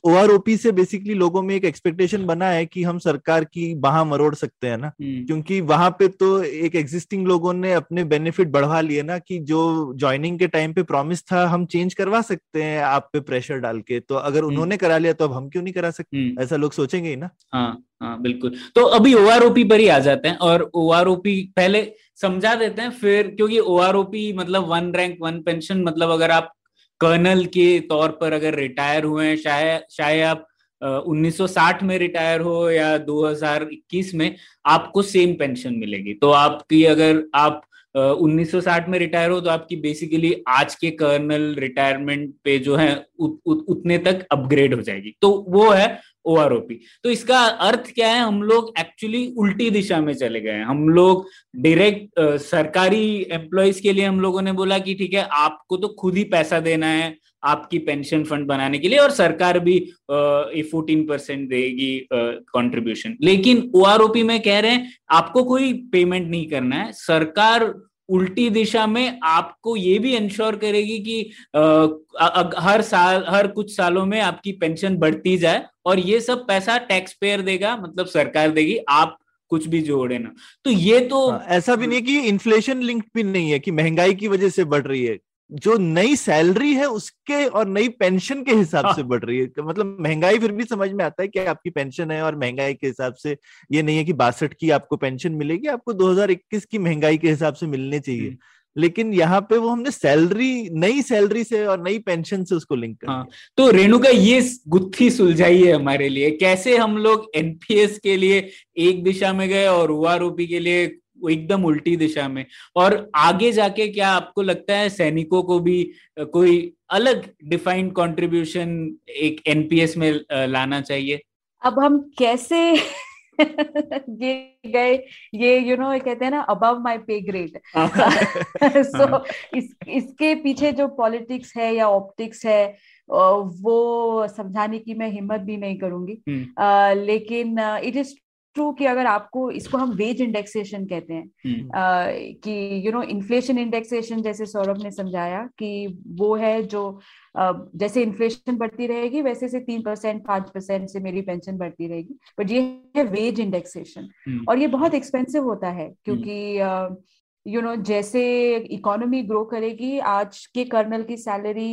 ओआरओपी से बेसिकली लोगों में एक एक्सपेक्टेशन बना है कि हम सरकार की बाह मरोड़ सकते हैं ना, क्योंकि वहां पे तो एक एग्जिस्टिंग लोगों ने अपने बेनिफिट बढ़वा लिए ना कि जो ज्वाइनिंग के टाइम पे प्रॉमिस था हम चेंज करवा सकते हैं आप पे प्रेशर डाल के, तो अगर उन्होंने करा लिया तो अब हम क्यों नहीं करा सकते, ऐसा लोग सोचेंगे ही ना। हाँ हाँ बिल्कुल। तो अभी ओआरओपी पर ही आ जाते हैं, और ओआरओपी पहले समझा देते हैं फिर, क्योंकि ओआरओपी मतलब वन रैंक वन पेंशन, मतलब अगर आप कर्नल के तौर पर अगर रिटायर हुए हैं, शायद शायद आप उन्नीस सौ साठ में रिटायर हो या दो हज़ार इक्कीस में, आपको सेम पेंशन मिलेगी। तो आपकी अगर आप उन्नीस सौ साठ में रिटायर हो तो आपकी बेसिकली आज के कर्नल रिटायरमेंट पे जो है उत, उत, उतने तक अपग्रेड हो जाएगी। तो वो है ओआरओपी। तो इसका अर्थ क्या है, हम लोग एक्चुअली उल्टी दिशा में चले गए हैं। हम लोग डायरेक्ट सरकारी एम्प्लॉयज के लिए हम लोगों ने बोला कि ठीक है आपको तो खुद ही पैसा देना है आपकी पेंशन फंड बनाने के लिए, और सरकार भी फोर्टीन परसेंट देगी कंट्रीब्यूशन। लेकिन ओआरओपी में कह रहे हैं आपको कोई पेमेंट नहीं करना है, सरकार उल्टी दिशा में आपको ये भी इंश्योर करेगी कि आ, हर साल हर कुछ सालों में आपकी पेंशन बढ़ती जाए, और ये सब पैसा टैक्स पेयर देगा, मतलब सरकार देगी, आप कुछ भी जोड़े ना। तो ये तो आ, ऐसा भी नहीं कि इन्फ्लेशन लिंक्ड भी नहीं है कि महंगाई की वजह से बढ़ रही है, जो नई सैलरी है उसके और नई पेंशन के हिसाब से बढ़ रही है। मतलब महंगाई फिर भी समझ में आता है कि आपकी पेंशन है, और महंगाई के हिसाब से ये नहीं है कि बासठ की आपको पेंशन मिलेगी, आपको दो हज़ार इक्कीस की महंगाई के हिसाब से मिलने चाहिए। लेकिन यहाँ पे वो हमने सैलरी नई सैलरी से और नई पेंशन से उसको लिंक कर। हाँ, तो रेणुका ये गुत्थी सुलझाई है हमारे लिए, कैसे हम लोग एनपीएस के लिए एक दिशा में गए और ओआरओपी के लिए एकदम उल्टी दिशा में। और आगे जाके क्या आपको लगता है सैनिकों को भी कोई अलग डिफाइंड कंट्रीब्यूशन एक एनपीएस में लाना चाहिए? अब हम कैसे ये गए, ये यू नो कहते हैं ना above my pay grade, so इस इसके पीछे जो पॉलिटिक्स है या ऑप्टिक्स है वो समझाने की मैं हिम्मत भी नहीं करूंगी। uh, लेकिन इट इज कि अगर आपको इसको हम वेज इंडेक्सेशन कहते हैं आ, कि यू नो इन्फ्लेशन इंडेक्सेशन जैसे सौरभ ने समझाया कि वो है जो आ, जैसे इन्फ्लेशन बढ़ती रहेगी वैसे से तीन परसेंट पांच परसेंट से मेरी पेंशन बढ़ती रहेगी, बट ये है वेज इंडेक्सेशन। और ये बहुत एक्सपेंसिव होता है क्योंकि यू नो जैसे इकोनॉमी ग्रो करेगी आज के कर्नल की सैलरी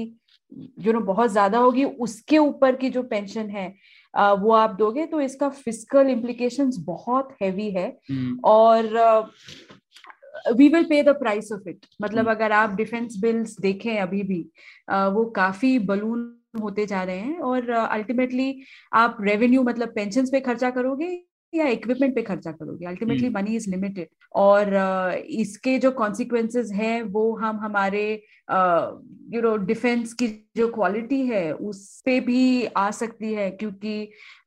यू नो बहुत ज्यादा होगी, उसके ऊपर की जो पेंशन है Uh, वो आप दोगे तो इसका फिस्कल इम्प्लीकेशंस बहुत हैवी है। hmm. और we will pay the price of it. मतलब hmm. अगर आप डिफेंस बिल्स देखें अभी भी uh, वो काफी बलून होते जा रहे हैं, और अल्टीमेटली uh, आप रेवेन्यू मतलब पेंशंस पे खर्चा करोगे या इक्विपमेंट पे खर्चा करोगे, अल्टीमेटली मनी इज लिमिटेड। और uh, इसके जो कॉन्सिक्वेंसेस हैं वो हम हमारे यू नो डिफेंस की जो क्वालिटी है उस पे भी आ सकती है, क्योंकि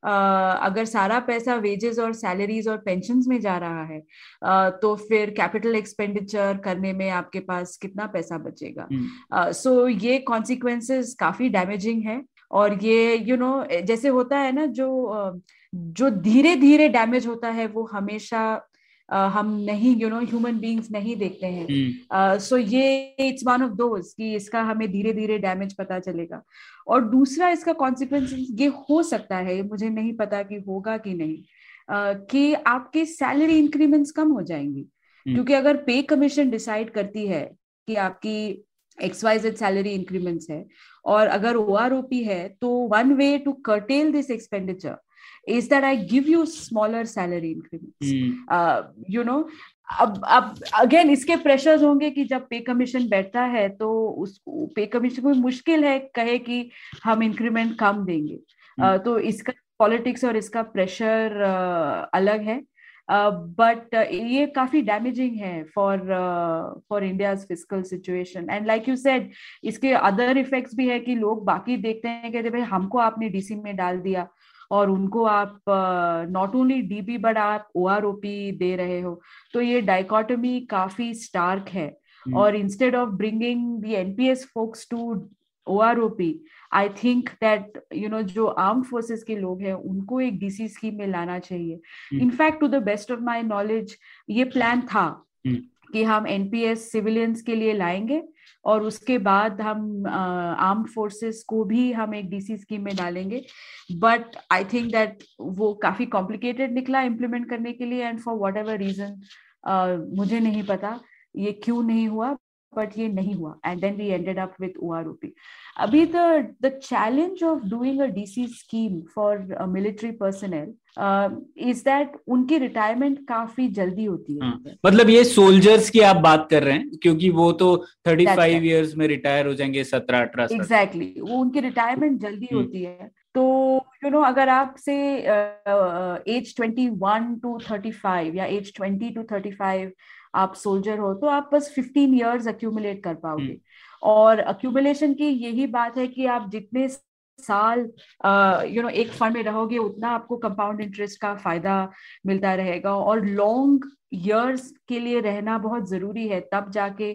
uh, अगर सारा पैसा वेजेस और सैलरीज और पेंशंस में जा रहा है uh, तो फिर कैपिटल एक्सपेंडिचर करने में आपके पास कितना पैसा बचेगा। सो uh, so ये कॉन्सिक्वेंसेस काफी डैमेजिंग है। और ये यू you नो know, जैसे होता है ना, जो जो धीरे धीरे डैमेज होता है वो हमेशा uh, हम नहीं यू नो ह्यूमन बीइंग्स नहीं देखते हैं। सो uh, so ये इट्स वन ऑफ दोज कि इसका हमें धीरे धीरे डैमेज पता चलेगा। और दूसरा इसका कॉन्सिक्वेंस ये हो सकता है, मुझे नहीं पता कि होगा कि नहीं, uh, कि आपके सैलरी इंक्रीमेंट्स कम हो जाएंगी, क्योंकि अगर पे कमीशन डिसाइड करती है कि आपकी X Y Z salary increments है और अगर ओ आर ओ पी है, तो one way to curtail this expenditure is that I give you smaller salary increments, you know. अब अब अगेन इसके प्रेशर्स होंगे कि जब पे कमीशन बैठता है तो उसको पे कमीशन को मुश्किल है कहे कि हम इंक्रीमेंट कम देंगे। hmm. uh, तो इसका पॉलिटिक्स और इसका प्रेशर uh, अलग है, बट uh, uh, ये काफी डैमेजिंग है for for India's fiscal situation. And like you said, इसके अदर इफेक्ट्स भी है कि लोग बाकी देखते हैं कि भाई हमको आपने डीसी में डाल दिया और उनको आप नॉट ओनली डीबी बट आप ओआरओपी दे रहे हो, तो ये डाइकोटमी काफी स्टार्क है। hmm. और instead of bringing the NPS focus to O R O P, I think that you know जो आर्म्ड फोर्सेस के लोग हैं उनको एक डीसी स्कीम में लाना चाहिए। In fact to the best of my knowledge ये प्लान था hmm. कि हम एनपीएस सिविलियंस के लिए लाएंगे और उसके बाद हम आर्म्ड uh, फोर्सेस को भी हम एक डीसी स्कीम में डालेंगे, बट आई थिंक दैट वो काफी कॉम्प्लिकेटेड निकला इम्प्लीमेंट करने के लिए। And for whatever reason, मुझे नहीं पता ये क्यों नहीं हुआ, बट ये नहीं हुआ। And then we ended up with O R O P. अभी the the challenge of doing a DC scheme for military personnel is that उनकी रिटायरमेंट काफी जल्दी होती है। हाँ, मतलब ये सोल्जर्स की आप बात कर रहे हैं, क्योंकि वो तो थर्टी फाइव इयर्स में रिटायर हो जाएंगे, सत्रह अठारह। एग्जैक्टली, वो उनकी रिटायरमेंट जल्दी होती है। तो यू नो अगर आपसे age twenty one to thirty five या age twenty to thirty five आप सोल्जर हो, तो आप बस फिफ्टीन इयर्स अक्यूमुलेट कर पाओगे। और अक्यूमुलेशन की यही बात है कि आप जितने साल यू नो एक फंड में रहोगे उतना आपको कंपाउंड इंटरेस्ट का फायदा मिलता रहेगा। और लॉन्ग इयर्स के लिए रहना बहुत जरूरी है, तब जाके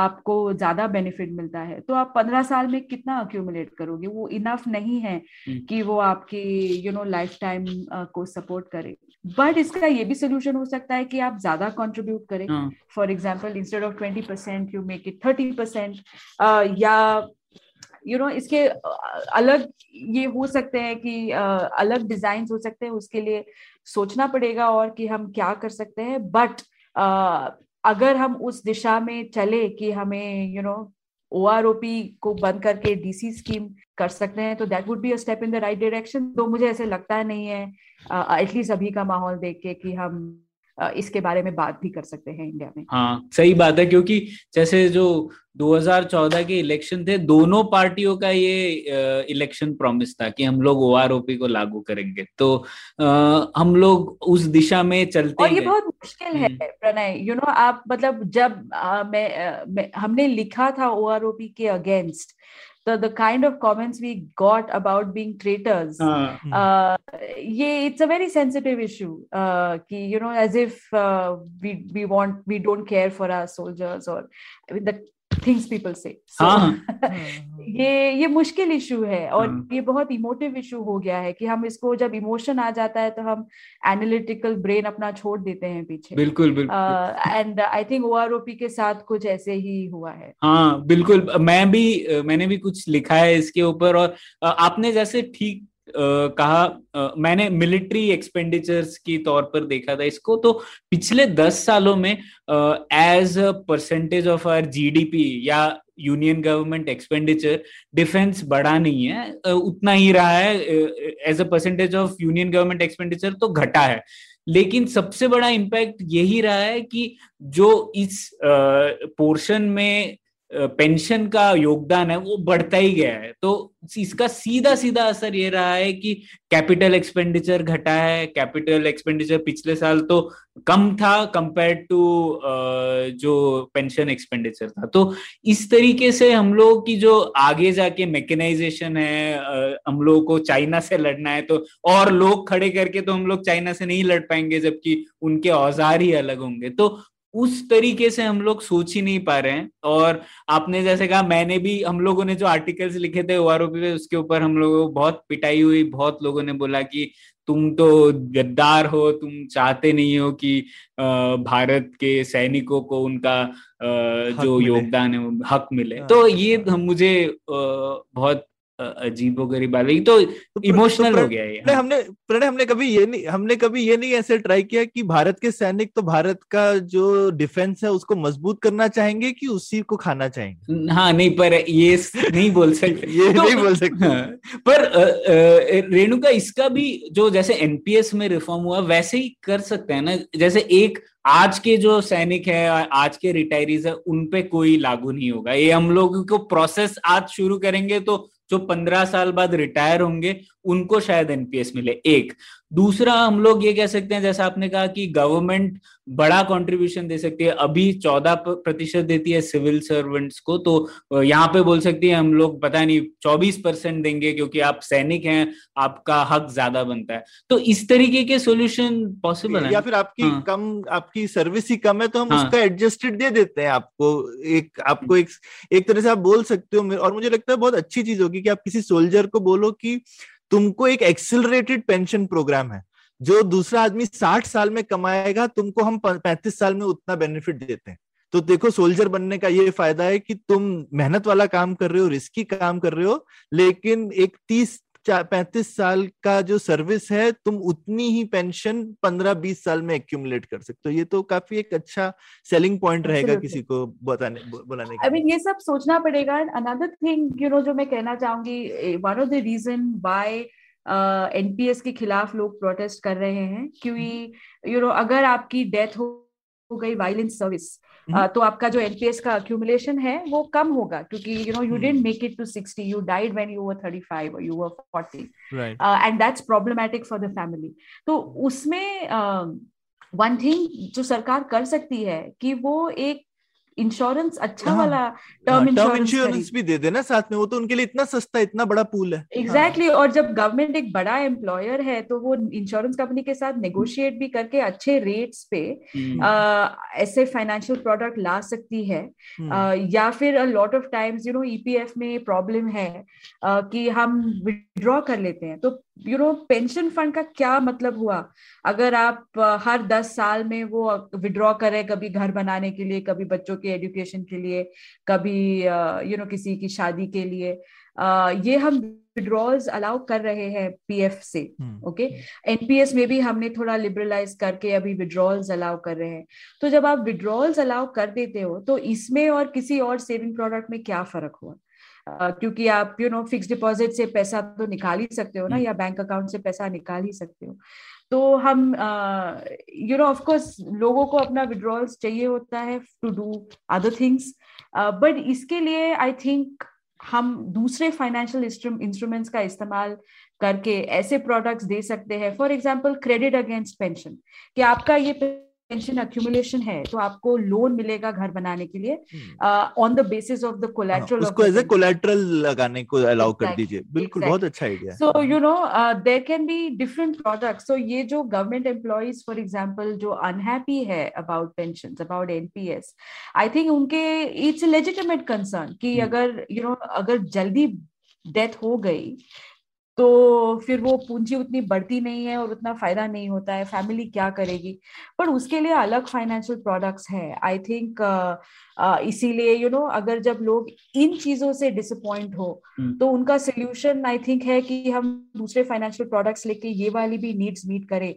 आपको ज्यादा बेनिफिट मिलता है। तो आप पंद्रह साल में कितना अक्यूमुलेट करोगे, वो इनफ नहीं है कि वो आपकी यू नो लाइफ टाइम को सपोर्ट करे। बट इसका ये भी सोल्यूशन हो सकता है कि आप ज्यादा कंट्रीब्यूट करें। For example, instead of twenty percent you make it thirty percent या यू you नो know, इसके अलग ये हो सकते हैं कि अलग डिजाइन हो सकते हैं, उसके लिए सोचना पड़ेगा और कि हम क्या कर सकते हैं। बट अगर हम उस दिशा में चले कि हमें यू नो ओआरओपी को बंद करके डीसी स्कीम कर सकते हैं, तो that would be a step in the right direction. तो मुझे ऐसे लगता नहीं है, एटलीस्ट अभी का माहौल देख के, कि हम इसके बारे में बात भी कर सकते हैं इंडिया में। हाँ, सही बात है, क्योंकि जैसे जो दो हज़ार चौदह के इलेक्शन थे, दोनों पार्टियों का ये इलेक्शन प्रॉमिस था कि हम लोग ओआरओपी को लागू करेंगे। तो आ, हम लोग उस दिशा में चलते हैं। और ये बहुत मुश्किल है प्रणय, यू नो आप मतलब जब आ, मैं, आ, मैं हमने लिखा था ओआरओपी के against, the the kind of comments we got about being traitors, uh, uh, yeah, it's a very sensitive issue, uh, ki, you know as if uh, we we want we don't care for our soldiers or I mean, the things people say. So ye ye मुश्किल issue है और ये बहुत emotive issue हो गया है कि हम इसको जब इमोशन आ जाता है तो हम एनालिटिकल ब्रेन अपना छोड़ देते हैं पीछे। बिल्कुल बिल्कुल। एंड आई थिंक ओआरओपी के साथ कुछ ऐसे ही हुआ है। हाँ बिल्कुल, मैं भी मैंने भी कुछ लिखा है इसके ऊपर। और आपने जैसे ठीक Uh, कहा uh, मैंने मिलिट्री एक्सपेंडिचर्स की तौर पर देखा था इसको, तो पिछले दस सालों में as a percentage of our GDP या यूनियन गवर्नमेंट एक्सपेंडिचर, डिफेंस बढ़ा नहीं है, uh, उतना ही रहा है। As a percentage of union government expenditure तो घटा है, लेकिन सबसे बड़ा इम्पैक्ट यही रहा है कि जो इस पोर्शन uh, में पेंशन का योगदान है वो बढ़ता ही गया है। तो इसका सीधा सीधा असर ये रहा है कि कैपिटल एक्सपेंडिचर घटा है। कैपिटल एक्सपेंडिचर पिछले साल तो कम था कंपेयर टू जो पेंशन एक्सपेंडिचर था। तो इस तरीके से हम लोगों की जो आगे जाके मैकेनाइजेशन है, हम लोगों को चाइना से लड़ना है तो और लोग खड़े करके तो हम लोग चाइना से नहीं लड़ पाएंगे जबकि उनके औजार ही अलग होंगे। तो उस तरीके से हम लोग सोच ही नहीं पा रहे हैं। और आपने जैसे कहा, मैंने भी, हम लोगों ने जो आर्टिकल्स लिखे थे ओआरओपी पे उसके ऊपर हम लोगों को बहुत पिटाई हुई। बहुत लोगों ने बोला कि तुम तो गद्दार हो, तुम चाहते नहीं हो कि भारत के सैनिकों को उनका जो योगदान है हक मिले। तो ये मुझे बहुत अजीबोगरीब वाली तो इमोशनल हो गया ये। हाँ। हमने प्रणय हमने कभी ये नहीं हमने कभी ये नहीं ऐसे ट्राई किया कि भारत के सैनिक तो भारत का जो डिफेंस है उसको मजबूत करना चाहेंगे कि उसी को खाना चाहेंगे। हाँ नहीं, पर ये नहीं बोल सकते ये तो, नहीं बोल सकते। हाँ, पर रेणुका इसका भी जो जैसे एनपीएस में रिफॉर्म हुआ वैसे ही कर सकते हैं ना। जैसे एक आज के जो सैनिक है, आज के रिटायरीज है, उनपे कोई लागू नहीं होगा ये। हम लोगों को प्रोसेस आज शुरू करेंगे तो जो पंद्रह साल बाद रिटायर होंगे उनको शायद एनपीएस मिले। एक दूसरा हम लोग ये कह सकते हैं, जैसा आपने कहा कि गवर्नमेंट बड़ा कंट्रीब्यूशन दे सकती है। अभी चौदह प्रतिशत देती है सिविल सर्वेंट्स को, तो यहाँ पे बोल सकती है हम लोग पता नहीं चौबीस परसेंट देंगे क्योंकि आप सैनिक हैं, आपका हक ज्यादा बनता है। तो इस तरीके के सोल्यूशन पॉसिबल है। या फिर आपकी हाँ। कम आपकी सर्विस ही कम है तो हम हाँ। उसका एडजस्टेड दे देते हैं आपको। एक आपको एक, एक तरह से आप बोल सकते हो। और मुझे लगता है बहुत अच्छी चीज होगी कि आप किसी सोल्जर को बोलो कि तुमको एक एक्सिलरेटेड पेंशन प्रोग्राम है, जो दूसरा आदमी साठ साल में कमाएगा तुमको हम पैंतीस साल में उतना बेनिफिट देते हैं। तो देखो सोल्जर बनने का ये फायदा है कि तुम मेहनत वाला काम कर रहे हो, रिस्की काम कर रहे हो, लेकिन एक तीस पैंतीस साल का जो सर्विस है तुम उतनी ही पेंशन पंद्रह बीस साल में एक्यूमुलेट कर सकते हो। ये तो काफी एक अच्छा सेलिंग पॉइंट रहेगा किसी को बताने बुलाने का। I mean, ये सब सोचना पड़ेगा। अनदर थिंग यू नो जो मैं कहना चाहूंगी, one of the reason why NPS के खिलाफ लोग प्रोटेस्ट कर रहे हैं क्योंकि यू नो अगर आपकी डेथ हो गई वायलेंट सर्विस Uh, तो आपका जो एनपीएस का अक्यूमुलेशन है वो कम होगा क्योंकि you know you didn't make it to sixty, you died when you were thirty five और you were forty, and that's problematic for the family. तो उसमें वन uh, थिंग जो सरकार कर सकती है कि वो एक इंश्योरेंस अच्छा हाँ, वाला टर्म इंश्योरेंस भी दे देना साथ में। वो तो उनके लिए इतना सस्ता, इतना बड़ा पूल है। एग्जैक्टली हाँ। और जब गवर्नमेंट एक बड़ा एम्प्लॉयर है तो वो इंश्योरेंस कंपनी के साथ नेगोशिएट भी करके अच्छे रेट्स पे आ, ऐसे फाइनेंशियल प्रोडक्ट ला सकती है। आ, या फिर a lot of times you know EPF में प्रॉब्लम है आ, कि हम विड्रॉ कर लेते हैं। तो यू नो पेंशन फंड का क्या मतलब हुआ अगर आप हर दस साल में वो विड्रॉ करें, कभी घर बनाने के लिए, कभी बच्चों के एजुकेशन के लिए, कभी यू नो किसी की शादी के लिए। ये हम विड्रॉल्स अलाउ कर रहे हैं पीएफ से। ओके, एनपीएस में भी हमने थोड़ा लिबरलाइज करके अभी विड्रॉल्स अलाउ कर रहे हैं। तो जब आप विड्रॉल्स अलाउ कर देते हो तो इसमें और किसी और सेविंग प्रोडक्ट में क्या फर्क हुआ? Uh, क्योंकि आप यू नो फिक्स डिपॉजिट से पैसा तो निकाल ही सकते हो ना, या बैंक अकाउंट से पैसा निकाल ही सकते हो। तो हम यू नो ऑफ कोर्स लोगों को अपना विड्रॉल्स चाहिए होता है to do other things, but इसके लिए आई थिंक हम दूसरे फाइनेंशियल इंस्ट्रूमेंट्स का इस्तेमाल करके ऐसे प्रोडक्ट्स दे सकते हैं। For example credit against pension, कि आपका ये पेंशन अक्यूमुलेशन है तो आपको लोन मिलेगा घर बनाने के लिए on the basis of the collateral, उसको एज अ कोलैटरल लगाने को अलाउ कर दीजिए। बिल्कुल, बहुत अच्छा idea. So you know there can be different products. So ये जो गवर्नमेंट एम्प्लॉइज फॉर एग्जांपल जो अनहैप्पी है about pensions, about NPS, I think उनके इट्स अ लेजिटिमेट कंसर्न कि अगर यू नो अगर जल्दी डेथ हो गई तो फिर वो पूंजी उतनी बढ़ती नहीं है और उतना फायदा नहीं होता है, फैमिली क्या करेगी? पर उसके लिए अलग फाइनेंशियल प्रोडक्ट्स हैं। आई थिंक इसीलिए यू नो अगर जब लोग इन चीजों से डिसअपॉइंट हो तो उनका सोल्यूशन आई थिंक है कि हम दूसरे फाइनेंशियल प्रोडक्ट्स लेके ये वाली भी नीड्स मीट करें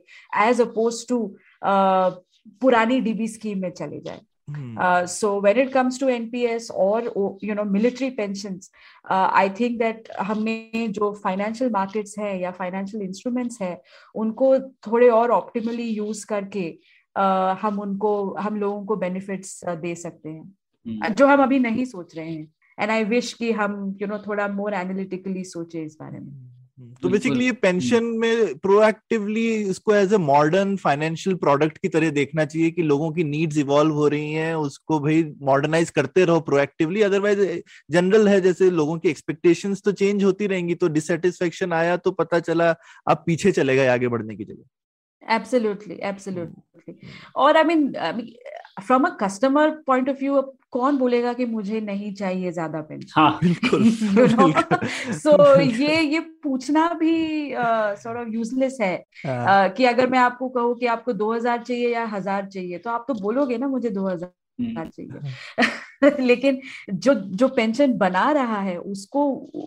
एज अपोज टू पुरानी डीबी स्कीम में चले जाए। Uh, so when it comes to N P S or you know military pensions, uh, I think that हमने जो financial markets है या financial instruments है उनको थोड़े और optimally use करके uh, हम उनको हम लोगों को benefits uh, दे सकते हैं। जो हम अभी नहीं सोच रहे हैं. एंड आई विश कि हम यू नो थोड़ा मोर एनालिटिकली सोचे इस बारे में. तो बेसिकली पेंशन में प्रोएक्टिवली इसको as a modern financial product की तरह देखना चाहिए कि लोगों की नीड्स इवॉल्व हो रही हैं, उसको भाई मॉडर्नाइज करते रहो प्रोएक्टिवली. अदरवाइज जनरल है जैसे लोगों की एक्सपेक्टेशंस तो चेंज होती रहेंगी, तो डिससेटिस्फेक्शन आया तो पता चला आप पीछे चले गए आगे बढ़ने की जगह. Absolutely, absolutely. और I mean, I mean, from a customer point of view, कौन बोलेगा कि मुझे नहीं चाहिए ज्यादा पेंशन? हाँ, बिल्कुल. You know? So ये ये पूछना भी sort of useless है कि अगर मैं आपको कहूँ कि आपको दो हज़ार चाहिए या हज़ार चाहिए, तो आप तो बोलोगे ना मुझे दो हज़ार चाहिए. लेकिन जो जो पेंशन बना रहा है उसको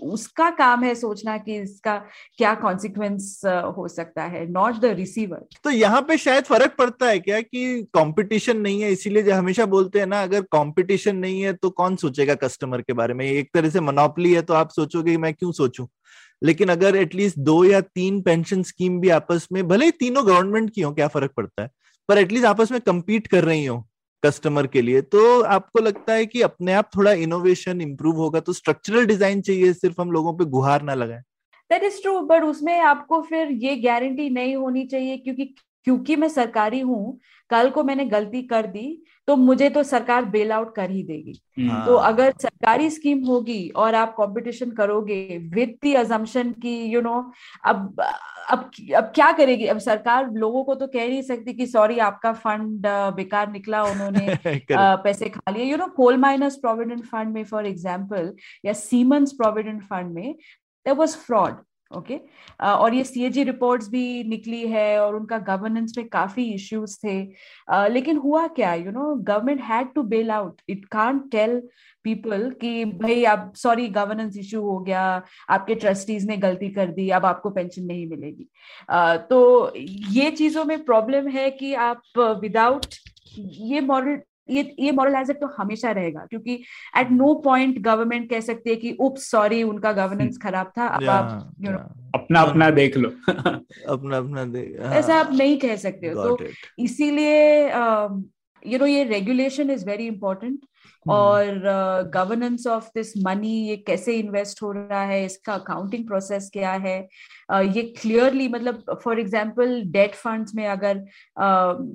उसका काम है सोचना कि इसका क्या कॉन्सिक्वेंस हो सकता है, नॉट द रिसीवर. तो यहाँ पे शायद फर्क पड़ता है क्या कि कंपटीशन नहीं है, इसीलिए जो हमेशा बोलते हैं ना, अगर कंपटीशन नहीं है तो कौन सोचेगा कस्टमर के बारे में. एक तरह से मोनोपोली है तो आप सोचोगे मैं क्यों सोचूं. लेकिन अगर एटलीस्ट दो या तीन पेंशन स्कीम भी आपस में, भले ही तीनों गवर्नमेंट की हो, क्या फर्क पड़ता है, पर एटलीस्ट आपस में कम्पीट कर रही हो कस्टमर के लिए, तो आपको लगता है कि अपने आप थोड़ा इनोवेशन इंप्रूव होगा. तो स्ट्रक्चरल डिजाइन चाहिए, सिर्फ हम लोगों पे गुहार ना लगाएं. दैट इज ट्रू, बट उसमें आपको फिर ये गारंटी नहीं होनी चाहिए क्योंकि क्योंकि मैं सरकारी हूँ, कल को मैंने गलती कर दी तो मुझे तो सरकार बेल आउट कर ही देगी. हाँ. तो अगर सरकारी स्कीम होगी और आप कंपटीशन करोगे विद द अजम्पशन की यू नो अब अब अब क्या करेगी अब सरकार, लोगों को तो कह नहीं सकती कि सॉरी आपका फंड बेकार निकला, उन्होंने पैसे खा लिए. You know coal miners provident fund में फॉर एग्जाम्पल या सीमेंस प्रोविडेंट फंड में there was fraud. Okay okay. uh, और ये सीएजी रिपोर्ट्स भी निकली है और उनका गवर्नेंस में काफी इश्यूज थे. uh, लेकिन हुआ क्या, you know government had to bail out. It can't tell people कि भाई आप सॉरी गवर्नेंस इश्यू हो गया, आपके ट्रस्टीज ने गलती कर दी, अब आपको पेंशन नहीं मिलेगी. uh, तो ये चीजों में प्रॉब्लम है कि आप विदाउट ये मॉडल ये ये मॉरलाइजर तो हमेशा रहेगा क्योंकि एट नो पॉइंट गवर्नमेंट कह सकती है कि उप्स सॉरी उनका गवर्नेंस खराब था, अब आप यू नो अपना अपना देख लो. अपना अपना देख, ऐसा आप नहीं कह सकते हो. तो इसीलिए यू नो ये रेगुलेशन इज वेरी इंपॉर्टेंट और गवर्नेंस ऑफ दिस मनी, ये कैसे इन्वेस्ट हो रहा है, इसका अकाउंटिंग प्रोसेस क्या है, uh, ये क्लियरली मतलब फॉर एग्जांपल डेट फंड्स में अगर uh,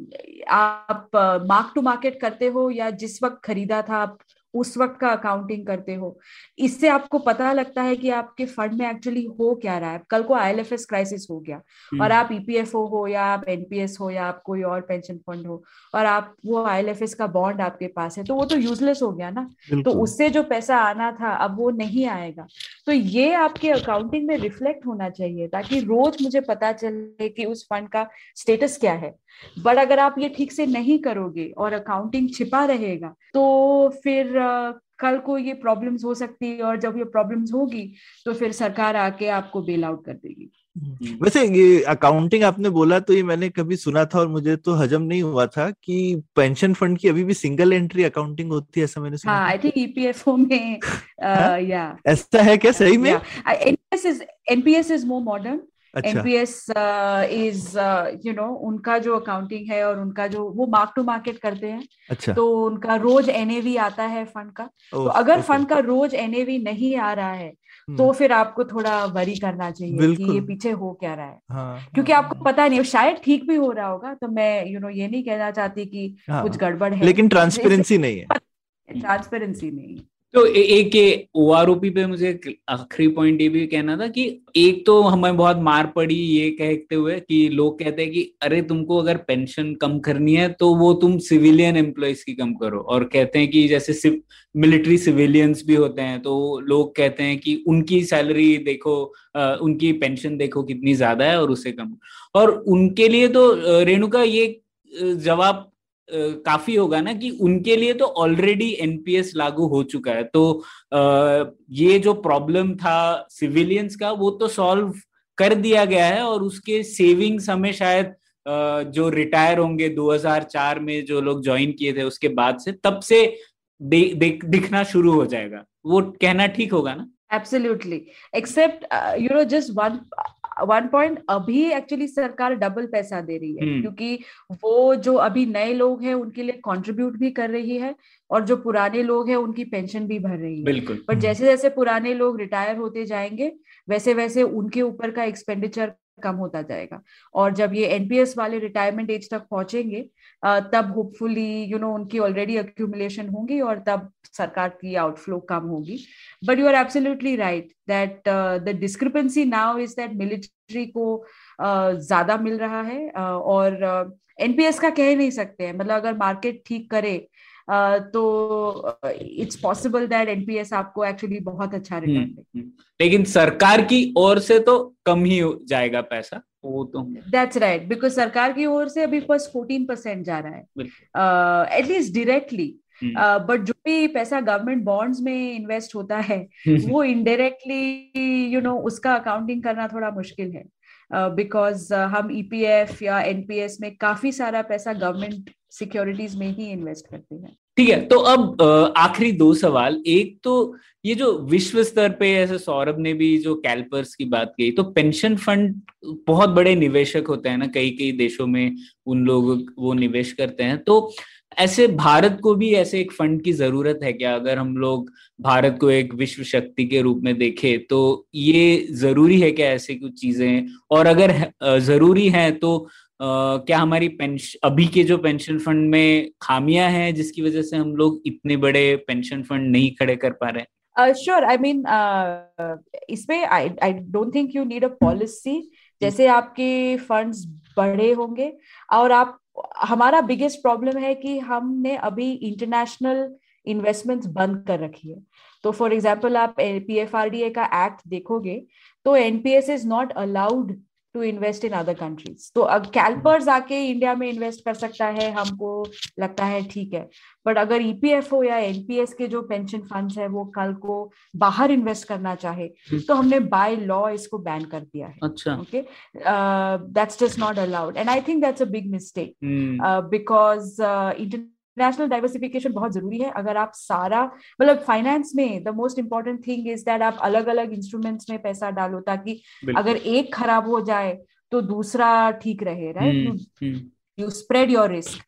आप मार्क टू मार्केट करते हो या जिस वक्त खरीदा था आप उस वक्त का अकाउंटिंग करते हो, इससे आपको पता लगता है कि आपके फंड में एक्चुअली हो क्या रहा है. कल को आईएलएफएस क्राइसिस हो गया और आप ईपीएफओ हो या आप एनपीएस हो या आप कोई और पेंशन फंड हो और आप वो आईएलएफएस का बॉन्ड आपके पास है तो वो तो यूजलेस हो गया ना. तो उससे जो पैसा आना था अब वो नहीं आएगा. तो ये आपके अकाउंटिंग में रिफ्लेक्ट होना चाहिए ताकि रोज मुझे पता चले कि उस फंड का स्टेटस क्या है. बट अगर आप ये ठीक से नहीं करोगे और अकाउंटिंग छिपा रहेगा तो फिर कल को ये प्रॉब्लम्स हो सकती है और जब ये प्रॉब्लम्स होगी तो फिर सरकार आके आपको बेल आउट कर देगी. वैसे ये अकाउंटिंग आपने बोला तो ये मैंने कभी सुना था और मुझे तो हजम नहीं हुआ था कि पेंशन फंड की अभी भी सिंगल एंट्री अकाउंटिंग होती है, ऐसा मैंने सुना. हाँ, आई थिंक ईपीएफओ में या ऐसा है क्या सही में? NPS is NPS is more modern. NPS is you know उनका जो अकाउंटिंग है और उनका जो वो मार्क टू मार्केट करते हैं. अच्छा. तो उनका रोज एनएवी आता है फंड का. oh, तो अगर okay. फंड का रोज एनएवी नहीं आ रहा है hmm. तो फिर आपको थोड़ा वरी करना चाहिए कि ये पीछे हो क्या रहा है. हाँ, क्योंकि हाँ, आपको पता नहीं, शायद ठीक भी हो रहा होगा. तो मैं यू you नो know, ये नहीं कहना चाहती कि हाँ, कुछ गड़बड़ है, लेकिन ट्रांसपेरेंसी नहीं है. ट्रांसपेरेंसी नहीं. तो एक ओआरओपी पे मुझे आखिरी पॉइंट ये भी कहना था कि एक तो हमें बहुत मार पड़ी ये कहते हुए कि लोग कहते हैं कि अरे तुमको अगर पेंशन कम करनी है तो वो तुम सिविलियन एम्प्लॉयज की कम करो, और कहते हैं कि जैसे सिव, मिलिट्री सिविलियंस भी होते हैं तो लोग कहते हैं कि उनकी सैलरी देखो, उनकी पेंशन देखो कितनी ज्यादा है और उसे कम, और उनके लिए तो रेणुका ये जवाब काफी होगा ना कि उनके लिए तो ऑलरेडी एनपीएस लागू हो चुका है. तो ये जो प्रॉब्लम था सिविलियंस का वो तो सॉल्व कर दिया गया है, और उसके सेविंग्स हमें शायद जो रिटायर होंगे दो हज़ार चार में जो लोग ज्वाइन किए थे उसके बाद से, तब से दे, दे, दिखना शुरू हो जाएगा. वो कहना ठीक होगा ना? Absolutely. Except you know just one one point अभी एक्चुअली सरकार डबल पैसा दे रही है, क्योंकि वो जो अभी नए लोग हैं उनके लिए कंट्रीब्यूट भी कर रही है और जो पुराने लोग हैं उनकी पेंशन भी भर रही है। बिल्कुल। पर जैसे जैसे पुराने लोग रिटायर होते जाएंगे वैसे वैसे उनके ऊपर का एक्सपेंडिचर कम होता जाएगा, और जब ये एनपीएस वाले रिटायरमेंट एज तक पहुंचेंगे तब होपफुली यू नो उनकी ऑलरेडी एक्यूमुलेशन होंगी और तब सरकार की आउटफ्लो कम होगी। But you are absolutely right that the discrepancy now is that military को uh, ज्यादा मिल रहा है uh, और एनपीएस uh, का कह ही नहीं सकते हैं, मतलब अगर मार्केट ठीक करे Uh, तो इट्स पॉसिबल दैट एनपीएस आपको एक्चुअली बहुत अच्छा रिटर्न दे, लेकिन सरकार की ओर से तो कम ही जाएगा पैसा वो तो। दैट्स राइट, बिकॉज सरकार की ओर से अभी फर्स्ट चौदह परसेंट जा रहा है एटलीस्ट डायरेक्टली, बट जो भी पैसा गवर्नमेंट बॉन्ड्स में इन्वेस्ट होता है वो इनडायरेक्टली यू नो उसका अकाउंटिंग करना थोड़ा मुश्किल है, बिकॉज uh, uh, हम ईपीएफ या एनपीएस में काफी सारा पैसा गवर्नमेंट सिक्योरिटीज में ही इन्वेस्ट करते हैं। ठीक है, तो अब आखिरी दो सवाल। एक तो ये जो विश्व स्तर पे ऐसे सौरभ ने भी जो कैल्पर्स की बात की, तो पेंशन फंड बहुत बड़े निवेशक होते हैं ना, कई कई देशों में उन लोग वो निवेश करते हैं, तो ऐसे भारत को भी ऐसे एक फंड की जरूरत है क्या? अगर हम लोग भारत को एक विश्व शक्ति के रूप में देखें तो ये जरूरी है क्या ऐसे कुछ चीजें, और अगर जरूरी है तो Uh, क्या हमारी पेंशन अभी के जो पेंशन फंड में खामियां हैं जिसकी वजह से हम लोग इतने बड़े पेंशन फंड नहीं खड़े कर पा रहे हैं? श्योर, आई मीन इसमें I I don't think you need a policy. जैसे आपके फंड्स बढ़े होंगे, और आप हमारा बिगेस्ट प्रॉब्लम है कि हमने अभी इंटरनेशनल इन्वेस्टमेंट्स बंद कर रखी है। तो फॉर एग्जाम्पल आप पीएफआरडीए का एक्ट देखोगे तो NPS is not allowed to invest in other countries. तो अब कैल्पर्स आके इंडिया में इन्वेस्ट कर सकता है, हमको लगता है ठीक है, बट अगर ईपीएफओ या एनपीएस के जो पेंशन फंड्स है वो कल को बाहर इन्वेस्ट करना चाहे तो हमने बाय लॉ इसको बैन कर दिया है। अच्छा, okay, that's just not allowed, and I think that's a big mistake, because international diversification बहुत जरूरी है। अगर आप सारा मतलब फाइनेंस में the most important thing is that आप अलग अलग इंस्ट्रूमेंट्स में पैसा डालो ताकि अगर एक खराब हो जाए तो दूसरा ठीक रहे, right? You spread your risk.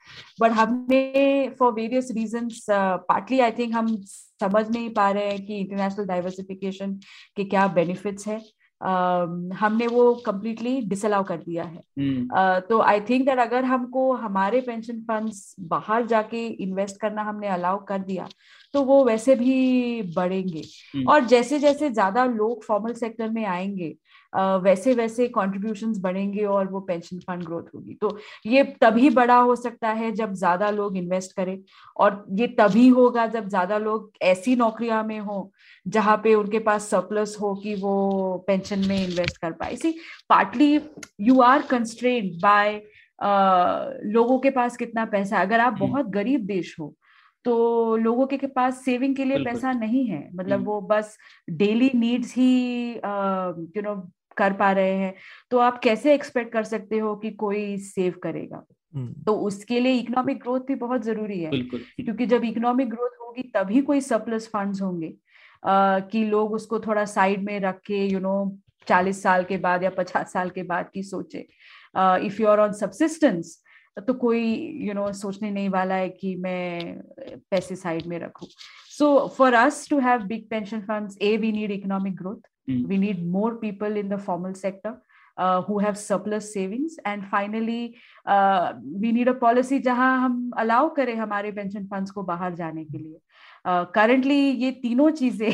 But हमने for various reasons partly I think हम समझ नहीं पा रहे हैं कि इंटरनेशनल डाइवर्सिफिकेशन के क्या बेनिफिट्स है। Uh, हमने वो कम्प्लीटली डिसअलाउ कर दिया है। तो आई थिंक दैट अगर हमको हमारे पेंशन फंड्स बाहर जाके इन्वेस्ट करना हमने अलाउ कर दिया तो वो वैसे भी बढ़ेंगे, hmm. और जैसे जैसे ज्यादा लोग फॉर्मल सेक्टर में आएंगे uh, वैसे वैसे कॉन्ट्रीब्यूशंस बढ़ेंगे और वो पेंशन फंड ग्रोथ होगी। तो ये तभी बड़ा हो सकता है जब ज्यादा लोग इन्वेस्ट करें, और ये तभी होगा जब ज्यादा लोग ऐसी नौकरियां में हों जहाँ पे उनके पास सरप्लस हो कि वो पेंशन में इन्वेस्ट कर पाए। इसी partly you are constrained by लोगों के पास कितना पैसा। अगर आप बहुत गरीब देश हो तो लोगों के, के पास सेविंग के लिए पैसा नहीं है, मतलब वो बस डेली नीड्स ही यू नो कर पा रहे हैं, तो आप कैसे एक्सपेक्ट कर सकते हो कि कोई सेव करेगा? तो उसके लिए इकोनॉमिक ग्रोथ भी बहुत जरूरी है, क्योंकि जब इकोनॉमिक ग्रोथ होगी तभी कोई सरप्लस फंड्स होंगे Uh, कि लोग उसको थोड़ा साइड में रख के यू नो चालीस साल के बाद या पचास साल के बाद की सोचे। If you are on subsistence तो कोई यू you नो know, सोचने नहीं वाला है कि मैं पैसे साइड में रखूं। So for us to have big pension funds, A we need economic growth, we need more people in the formal sector Uh, who have surplus savings, and finally uh, we need a policy जहां हम allow करें हमारे pension funds को बाहर जाने के लिए। uh, currently ये तीनों चीजें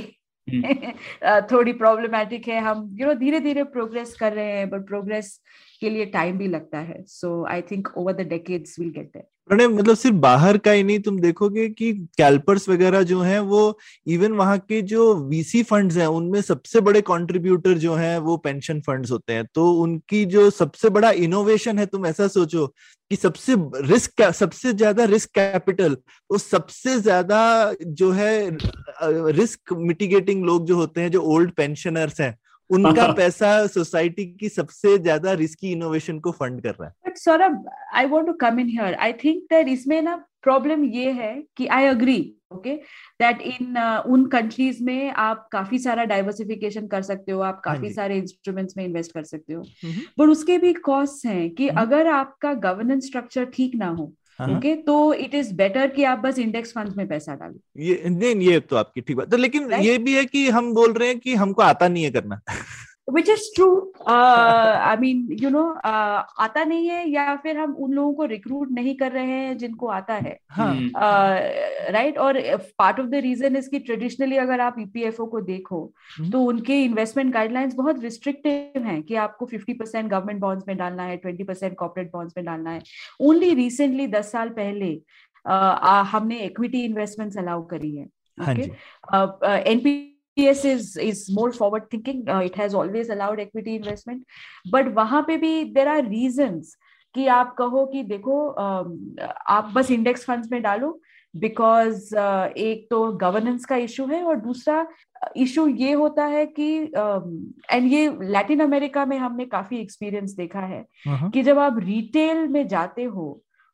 uh, थोड़ी problematic है। हम you know धीरे धीरे progress कर रहे हैं, but progress के लिए time भी लगता है, so I think over the decades we'll get there. Pranay, मतलब सिर्फ बाहर का ही नहीं, तुम देखोगे कि कैल्पर्स वगैरह जो हैं वो इवन वहां के जो वीसी फंड्स हैं उनमें सबसे बड़े कंट्रीब्यूटर जो हैं वो पेंशन फंड्स होते हैं। तो उनकी जो सबसे बड़ा इनोवेशन है, तुम ऐसा सोचो कि सबसे रिस्क सबसे ज्यादा रिस्क कैपिटल और सबसे ज्यादा जो है रिस्क मिटिगेटिंग लोग जो होते हैं, जो ओल्ड पेंशनर्स हैं, उनका पैसा सोसाइटी की सबसे ज्यादा रिस्की इनोवेशन को फंड कर रहा है। But Saurabh, I want to come in here, I think that इसमें ना प्रॉब्लम ये है कि I agree okay that in उन कंट्रीज में आप काफी सारा डाइवर्सिफिकेशन कर सकते हो, आप काफी सारे इंस्ट्रूमेंट्स में इन्वेस्ट कर सकते हो, बट उसके भी कॉस्ट हैं कि अगर आपका गवर्नेंस स्ट्रक्चर ठीक ना हो, ओके तो इट इज बेटर कि आप बस इंडेक्स फंड में पैसा डालो। ये नहीं, ये तो आपकी ठीक बात तो, लेकिन right? ये भी है कि हम बोल रहे हैं कि हमको आता नहीं है करना Which is true, I mean, you know, आता नहीं है या फिर हम उन लोगों को रिक्रूट नहीं कर रहे हैं जिनको आता है, राइट। और पार्ट ऑफ द रीजन इसकी ट्रेडिशनली अगर आप ईपीएफओ को देखो तो उनके इन्वेस्टमेंट गाइडलाइंस बहुत रिस्ट्रिक्टिव हैं कि आपको फिफ्टी परसेंट गवर्नमेंट बॉन्ड्स में डालना है, ट्वेंटी परसेंट कॉर्पोरेट बॉन्ड्स में डालना है। ओनली रिसेंटली दस साल पहले हमने इक्विटी इन्वेस्टमेंट्स अलाउ करी है। NP E P S is is more forward thinking. Uh, it has always allowed equity investment, but वहाँ पे भी there are reasons कि आप कहो कि देखो uh, आप बस index funds में डालो because uh, एक तो governance का issue है और दूसरा इशू ये होता है कि एंड ये लैटिन अमेरिका में हमने काफी एक्सपीरियंस देखा है कि जब आप रिटेल में जाते हो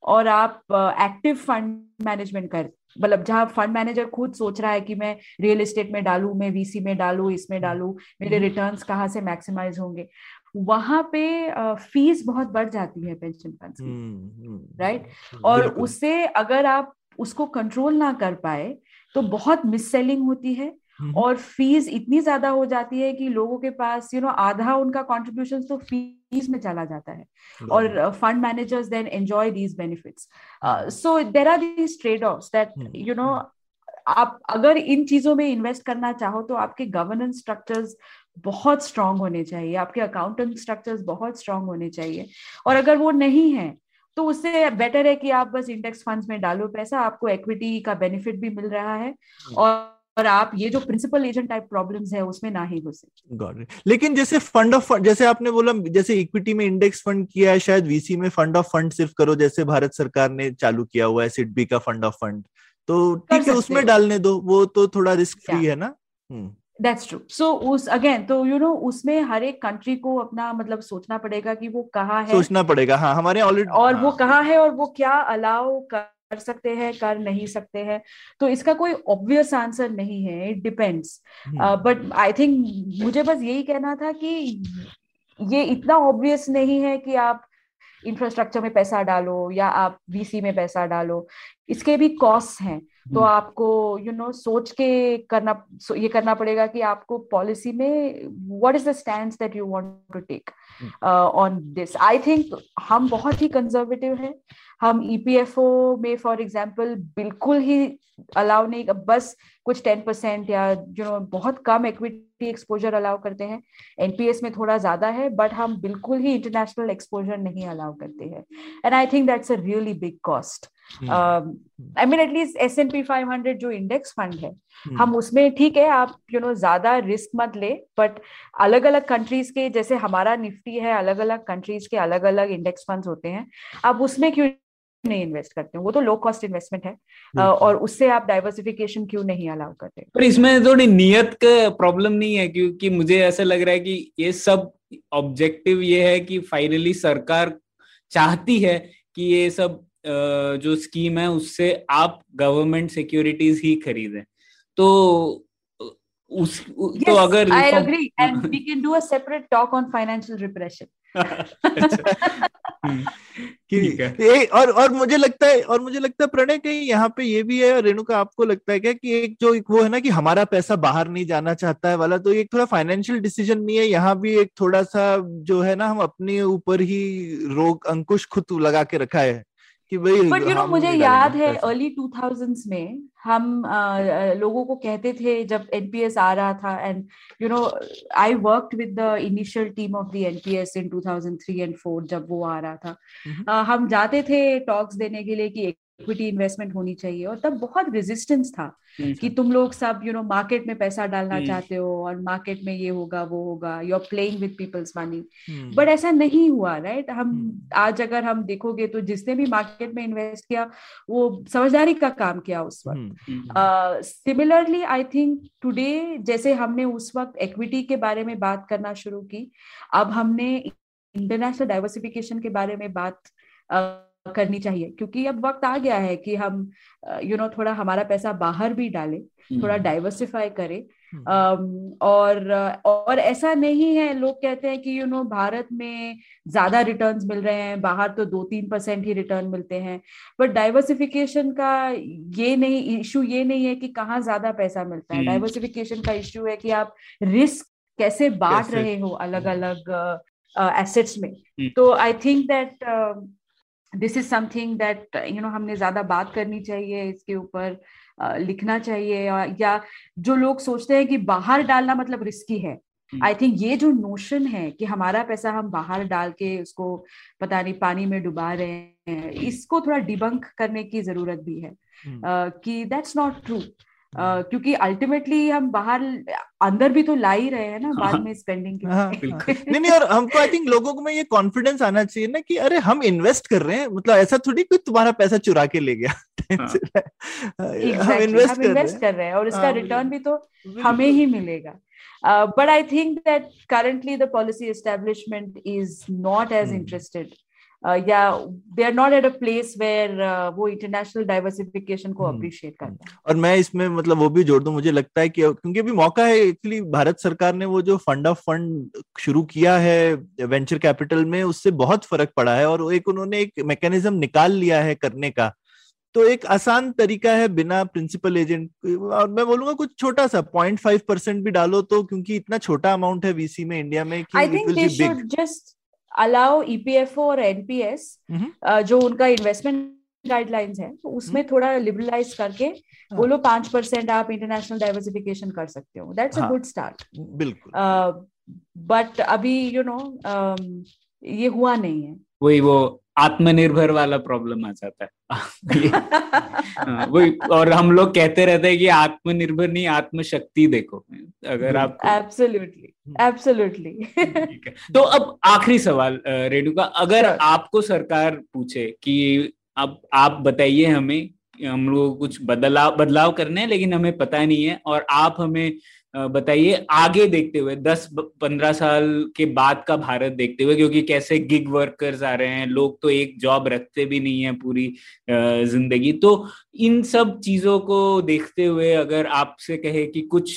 और आप एक्टिव फंड मैनेजमेंट कर मतलब जहाँ फंड मैनेजर खुद सोच रहा है कि मैं रियल एस्टेट में डालू, मैं वीसी में डालू, इसमें डालू, मेरे रिटर्न्स कहाँ से मैक्सिमाइज होंगे, वहां पे फीस बहुत बढ़ जाती है पेंशन फंड्स की, राइट। और उससे अगर आप उसको कंट्रोल ना कर पाए तो बहुत मिससेलिंग होती है और फीस इतनी ज्यादा हो जाती है कि लोगों के पास यू नो आधा उनका कॉन्ट्रीब्यूशन तो फीस में चला जाता है और fund managers then enjoy these benefits. So there are these trade offs that you know आप अगर इन चीजों में इन्वेस्ट करना चाहो तो आपके गवर्नेंस स्ट्रक्चर्स बहुत स्ट्रांग होने चाहिए, आपके अकाउंटेंट स्ट्रक्चर्स बहुत स्ट्रांग होने चाहिए, और अगर वो नहीं है तो उससे बेटर है कि आप बस इंडेक्स फंड्स में डालो पैसा, आपको इक्विटी का बेनिफिट भी मिल रहा है और और आप ये जो प्रिंसिपल एजेंट टाइप प्रॉब्लम्स है उसमें ना ही घुसे। Got it. लेकिन जैसे फंड ऑफ फंड, जैसे आपने बोला जैसे इक्विटी में इंडेक्स फंड किया है, शायद वीसी में फंड ऑफ फंड सिर्फ करो, जैसे भारत सरकार ने चालू किया हुआ है सिडबी का फंड ऑफ फंड, तो ठीक है उसमें डालने दो, वो तो थोड़ा रिस्क फ्री है ना। That's true. So उस अगेन तो यू नो उसमें हर एक कंट्री को अपना मतलब सोचना पड़ेगा कि वो कहाँ है, सोचना पड़ेगा हाँ हमारे ऑलरेडी और वो कहाँ है और वो क्या अलाउ कर सकते हैं, कर नहीं सकते हैं, तो इसका कोई ऑब्वियस आंसर नहीं है, it depends. But I think मुझे बस यही कहना था कि ये इतना ऑब्वियस नहीं है कि आप इंफ्रास्ट्रक्चर में पैसा डालो या आप वीसी में पैसा डालो, इसके भी कॉस्ट हैं, तो आपको यू नो सोच के करना ये करना पड़ेगा कि आपको पॉलिसी में what is the stand that you want to take on this. I think हम बहुत ही कंजर्वेटिव हैं, हम ईपीएफओ में फॉर एग्जांपल बिल्कुल ही अलाउ नहीं, बस कुछ टेन परसेंट या यू नो बहुत कम इक्विटी एक्सपोजर अलाउ करते हैं, एनपीएस में थोड़ा ज्यादा है, बट हम बिल्कुल ही इंटरनेशनल एक्सपोजर नहीं अलाउ करते हैं, and I think that's a really big cost. I mean at least S and P five hundred जो इंडेक्स फंड है हम उसमें ठीक है आप यू नो ज्यादा रिस्क मत ले, बट अलग अलग कंट्रीज के जैसे हमारा निफ्टी है, अलग अलग कंट्रीज के अलग अलग इंडेक्स फंड्स होते हैं, आप उसमें क्यों नहीं इन्वेस्ट करते हो, वो तो लो कॉस्ट इन्वेस्टमेंट है और उससे आप डाइवर्सिफिकेशन क्यों नहीं अलाउ करते। पर इसमें थोड़ी नियत का प्रॉब्लम नहीं है, क्योंकि मुझे ऐसा लग रहा है कि ये सब ऑब्जेक्टिव ये है कि फाइनली सरकार चाहती है कि ये सब जो स्कीम है उससे आप गवर्नमेंट सिक्योरिटीज ही खरीदें, तो उस तो अगर I agree and we can do a separate talk on financial repression. और और मुझे लगता है और मुझे लगता है प्रणय कहीं यहाँ पे ये भी है, और रेणुका आपको लगता है क्या कि एक जो एक वो है ना कि हमारा पैसा बाहर नहीं जाना चाहता है वाला, तो एक थोड़ा फाइनेंशियल डिसीजन नहीं है यहाँ भी, एक थोड़ा सा जो है ना हम अपने ऊपर ही रोक अंकुश खुद लगा के रखा है कि भाई। बट यू नो मुझे याद है अर्ली टू थाउजेंड्स में हम uh, लोगों को कहते थे जब एनपीएस आ रहा था, and you know I worked with the initial team of the NPS in two thousand three and four जब वो आ रहा था, uh, हम जाते थे टॉक्स देने के लिए कि इक्विटी इन्वेस्टमेंट होनी चाहिए, और तब बहुत रेजिस्टेंस था कि तुम लोग सब यू नो मार्केट में पैसा डालना चाहते हो और मार्केट में ये होगा वो होगा, you are playing with people's money, but ऐसा नहीं हुआ, राइट। हम आज अगर हम देखोगे तो जिसने भी मार्केट में इन्वेस्ट किया वो समझदारी का काम किया उस वक्त। सिमिलरली आई थिंक टुडे जैसे हमने उस वक्त इक्विटी के बारे में बात करना शुरू की, अब हमने इंटरनेशनल डाइवर्सिफिकेशन के बारे में बात uh, करनी चाहिए, क्योंकि अब वक्त आ गया है कि हम यू नो थोड़ा हमारा पैसा बाहर भी डालें, थोड़ा डाइवर्सिफाई करें। और और ऐसा नहीं है, लोग कहते हैं कि यू नो भारत में ज्यादा रिटर्न्स मिल रहे हैं, बाहर तो दो तीन परसेंट ही रिटर्न मिलते हैं, बट डाइवर्सिफिकेशन का ये नहीं इशू ये नहीं है कि कहाँ ज्यादा पैसा मिलता है। डाइवर्सिफिकेशन का इशू है कि आप रिस्क कैसे बांट रहे हो अलग अलग एसेट्स में। तो I think that this is something that you know हमने ज्यादा बात करनी चाहिए, इसके ऊपर uh, लिखना चाहिए। और या जो लोग सोचते हैं कि बाहर डालना मतलब रिस्की है, आई थिंक ये जो नोशन है कि हमारा पैसा हम बाहर डाल के उसको पता नहीं पानी में डुबा रहे हैं, इसको थोड़ा डिबंक करने की जरूरत भी है uh, कि दैट्स नॉट ट्रू। Uh, क्योंकि अल्टीमेटली हम बाहर अंदर भी तो ला ही रहे हैं ना बाद में स्पेंडिंग के लिए। नहीं नहीं, और हमको आई थिंक लोगों को में ये कॉन्फिडेंस आना चाहिए ना कि अरे हम इन्वेस्ट कर रहे हैं, मतलब ऐसा थोड़ी कि तुम्हारा पैसा चुरा के ले गया। हम इन्वेस्ट कर रहे हैं और इसका रिटर्न भी तो हमें ही मिलेगा। But I think that currently the policy establishment is not as interested, या they are not at a place where वो इंटरनेशनल डाइवर्सिफिकेशन को अप्रिशिएट करते हैं। और मैं इसमें मतलब वो भी जोड़ दूं, मुझे लगता है कि क्योंकि अभी मौका है, एक्चुअली भारत सरकार ने वो जो फंड ऑफ फंड शुरू किया है वेंचर कैपिटल में, उससे बहुत फर्क पड़ा है और एक उन्होंने एक मैकेनिज्म निकाल लिया है करने का। तो एक आसान तरीका है बिना प्रिंसिपल एजेंट, और मैं बोलूंगा कुछ छोटा सा पॉइंट फाइव परसेंट भी डालो, तो क्योंकि इतना छोटा अमाउंट है वीसी में इंडिया में अलाउ ईपीएफओ और एनपीएस जो उनका इन्वेस्टमेंट गाइडलाइंस है तो उसमें थोड़ा लिबरलाइज करके बोलो पांच परसेंट आप इंटरनेशनल डाइवर्सिफिकेशन कर सकते हो। That's a good start. बिल्कुल, बट अभी यू नो ये हुआ नहीं है। वही वो आत्मनिर्भर वाला प्रॉब्लम आ जाता है। वही, और हम लोग कहते रहते हैं कि आत्मनिर्भर नहीं, आत्मशक्ति देखो। अगर आप एब्सोल्युटली एब्सोल्युटली तो अब आखिरी सवाल रेणुका, अगर sure. आपको सरकार पूछे कि अब आप बताइए हमें, हम लोग कुछ बदलाव बदलाव करने हैं लेकिन हमें पता नहीं है, और आप हमें बताइए आगे देखते हुए दस पंद्रह साल के बाद का भारत देखते हुए, क्योंकि कैसे गिग वर्कर्स आ रहे हैं, लोग तो एक जॉब रखते भी नहीं है पूरी जिंदगी, तो इन सब चीजों को देखते हुए अगर आपसे कहे कि कुछ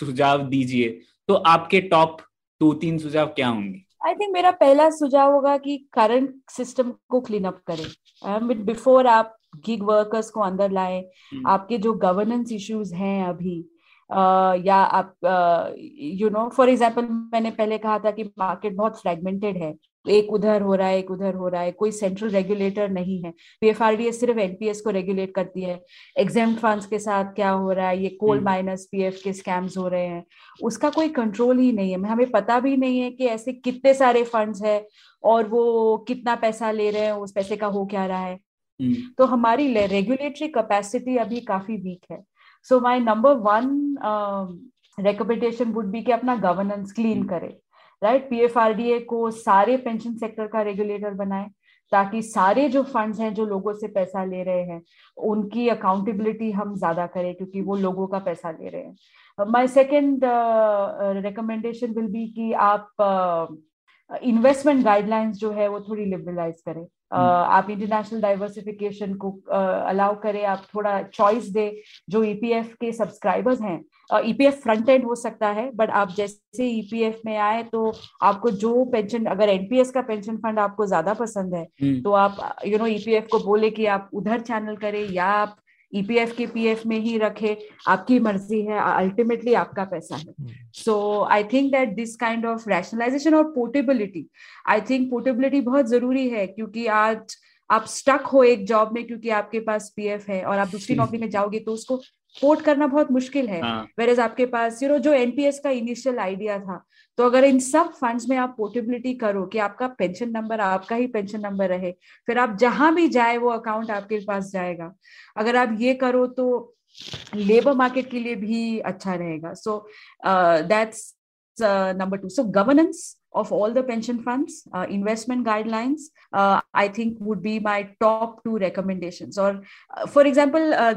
सुझाव दीजिए तो आपके टॉप दो तीन सुझाव क्या होंगे? आई थिंक मेरा पहला सुझाव होगा कि करंट सिस्टम को क्लीन अप करें बिफोर आप गिग वर्कर्स को अंदर लाएं। आपके जो गवर्नेंस इश्यूज हैं अभी Uh, या आप यू नो फॉर एग्जाम्पल मैंने पहले कहा था कि मार्केट बहुत फ्रेगमेंटेड है, एक उधर हो रहा है एक उधर हो रहा है, कोई सेंट्रल रेगुलेटर नहीं है। पीएफआरडीए सिर्फ एनपीएस को रेगुलेट करती है, एग्जम्प्ट फंड्स के साथ क्या हो रहा है, ये कोल माइनर्स पीएफ के स्कैम्स हो रहे हैं, उसका कोई कंट्रोल ही नहीं है। हमें पता भी नहीं है कि ऐसे कितने सारे फंड्स है और वो कितना पैसा ले रहे हैं, उस पैसे का हो क्या रहा है। तो हमारी रेगुलेटरी कैपेसिटी अभी काफी वीक है। So my number one uh, recommendation would be कि अपना governance clean करे, right? P F R D A को सारे pension sector का regulator बनाए, ताकि सारे जो funds हैं जो लोगों से पैसा ले रहे हैं उनकी accountability हम ज्यादा करें, क्योंकि वो लोगों का पैसा ले रहे हैं। My second uh, recommendation will be कि आप uh, investment guidelines जो है वो थोड़ी liberalize करें। Uh, आप इंटरनेशनल डाइवर्सिफिकेशन को अलाउ uh, करें, आप थोड़ा चॉइस दे जो ईपीएफ के सब्सक्राइबर्स हैं। ईपीएफ फ्रंट एंड हो सकता है, बट आप जैसे ईपीएफ में आए तो आपको जो पेंशन, अगर एनपीएस का पेंशन फंड आपको ज्यादा पसंद है हुँ. तो आप यू नो ईपीएफ को बोले कि आप उधर चैनल करें या आप ईपीएफ के पीएफ में ही रखे, आपकी मर्जी है, अल्टीमेटली आपका पैसा है। So I think that this kind of rationalisation और पोर्टेबिलिटी, आई थिंक पोर्टेबिलिटी बहुत जरूरी है, क्योंकि आज आप स्टक हो एक जॉब में क्योंकि आपके पास पीएफ है और आप दूसरी नौकरी में जाओगे तो उसको पोर्ट करना बहुत मुश्किल है। वेरज आपके पास यू नो जो एनपीएस का इनिशियल आइडिया था, तो अगर इन सब फंड्स में आप पोर्टेबिलिटी करो कि आपका पेंशन नंबर आपका ही पेंशन नंबर रहे, फिर आप जहां भी जाए वो अकाउंट आपके पास जाएगा। अगर आप ये करो तो लेबर मार्केट के लिए भी अच्छा रहेगा। So that's number two. So governance of all the pension funds, uh, investment guidelines, uh, I think would be my top two recommendations. Or, uh, for example, uh,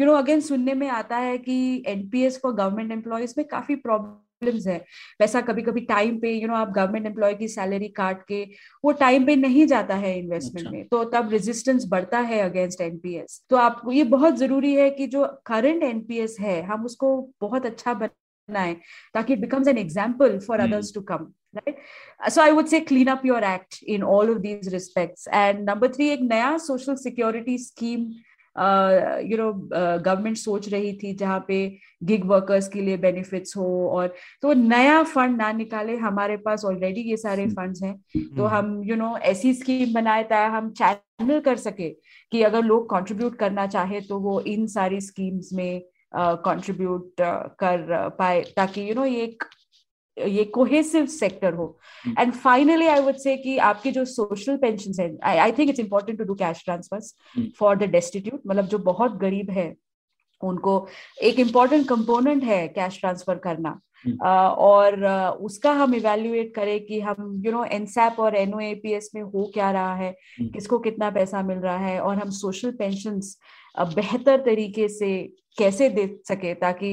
you know, again, सुनने में आता है कि N P S for government employees में काफी problem problems है। पैसा कभी कभी टाइम पे यू you नो know, आप गवर्नमेंट एम्प्लॉय की सैलरी काट के वो टाइम पे नहीं जाता है इन्वेस्टमेंट में, तो तब रेजिस्टेंस बढ़ता है अगेंस्ट एनपीएस। तो आप ये बहुत जरूरी है कि जो करंट एनपीएस है हम उसको बहुत अच्छा बनाए ताकि it becomes an example for others to come. Right? So I would say clean up your act in all of these respects. And number three, एक नया social security scheme, uh, you know, uh, government सोच रही थी जहाँ पे gig workers के लिए benefits हो, और तो नया fund ना निकाले, हमारे पास already ये सारे funds हैं, तो हम you know ऐसी scheme बनाए ताकि हम channel कर सके कि अगर लोग contribute करना चाहे तो वो इन सारी schemes में uh, contribute uh, कर पाए, ताकि you know ये एक ये कोहेसिव सेक्टर हो। And finally I would say कि आपके जो सोशल पेंशन्स हैं, I think it's important to do cash transfers for the destitute, मतलब जो बहुत गरीब है उनको एक इम्पोर्टेंट कंपोनेंट है कैश ट्रांसफर करना, और उसका हम इवेल्युएट करें कि हम यू नो एनसैप और एनओएपीएस में हो क्या रहा है, किसको कितना पैसा मिल रहा है, और हम सोशल पेंशन्स बेहतर तरीके से कैसे दे सके ताकि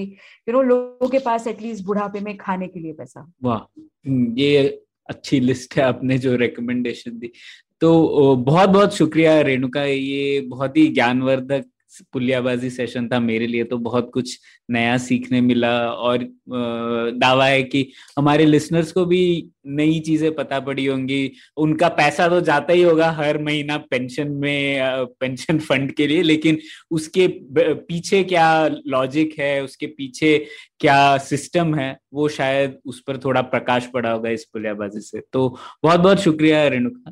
यू नो लोगों के पास एटलीस्ट बुढ़ापे में खाने के लिए पैसा। वाह, ये अच्छी लिस्ट है आपने जो रिकमेंडेशन दी, तो बहुत बहुत शुक्रिया रेणुका। ये बहुत ही ज्ञानवर्धक पुलियाबाजी सेशन था मेरे लिए, तो बहुत कुछ नया सीखने मिला, और दावा है कि हमारे लिसनर्स को भी नई चीजें पता पड़ी होंगी। उनका पैसा तो जाता ही होगा हर महीना पेंशन में, पेंशन फंड के लिए, लेकिन उसके पीछे क्या लॉजिक है, उसके पीछे क्या सिस्टम है, वो शायद उस पर थोड़ा प्रकाश पड़ा होगा इस पुलियाबाजी से। तो बहुत बहुत शुक्रिया रेणुका,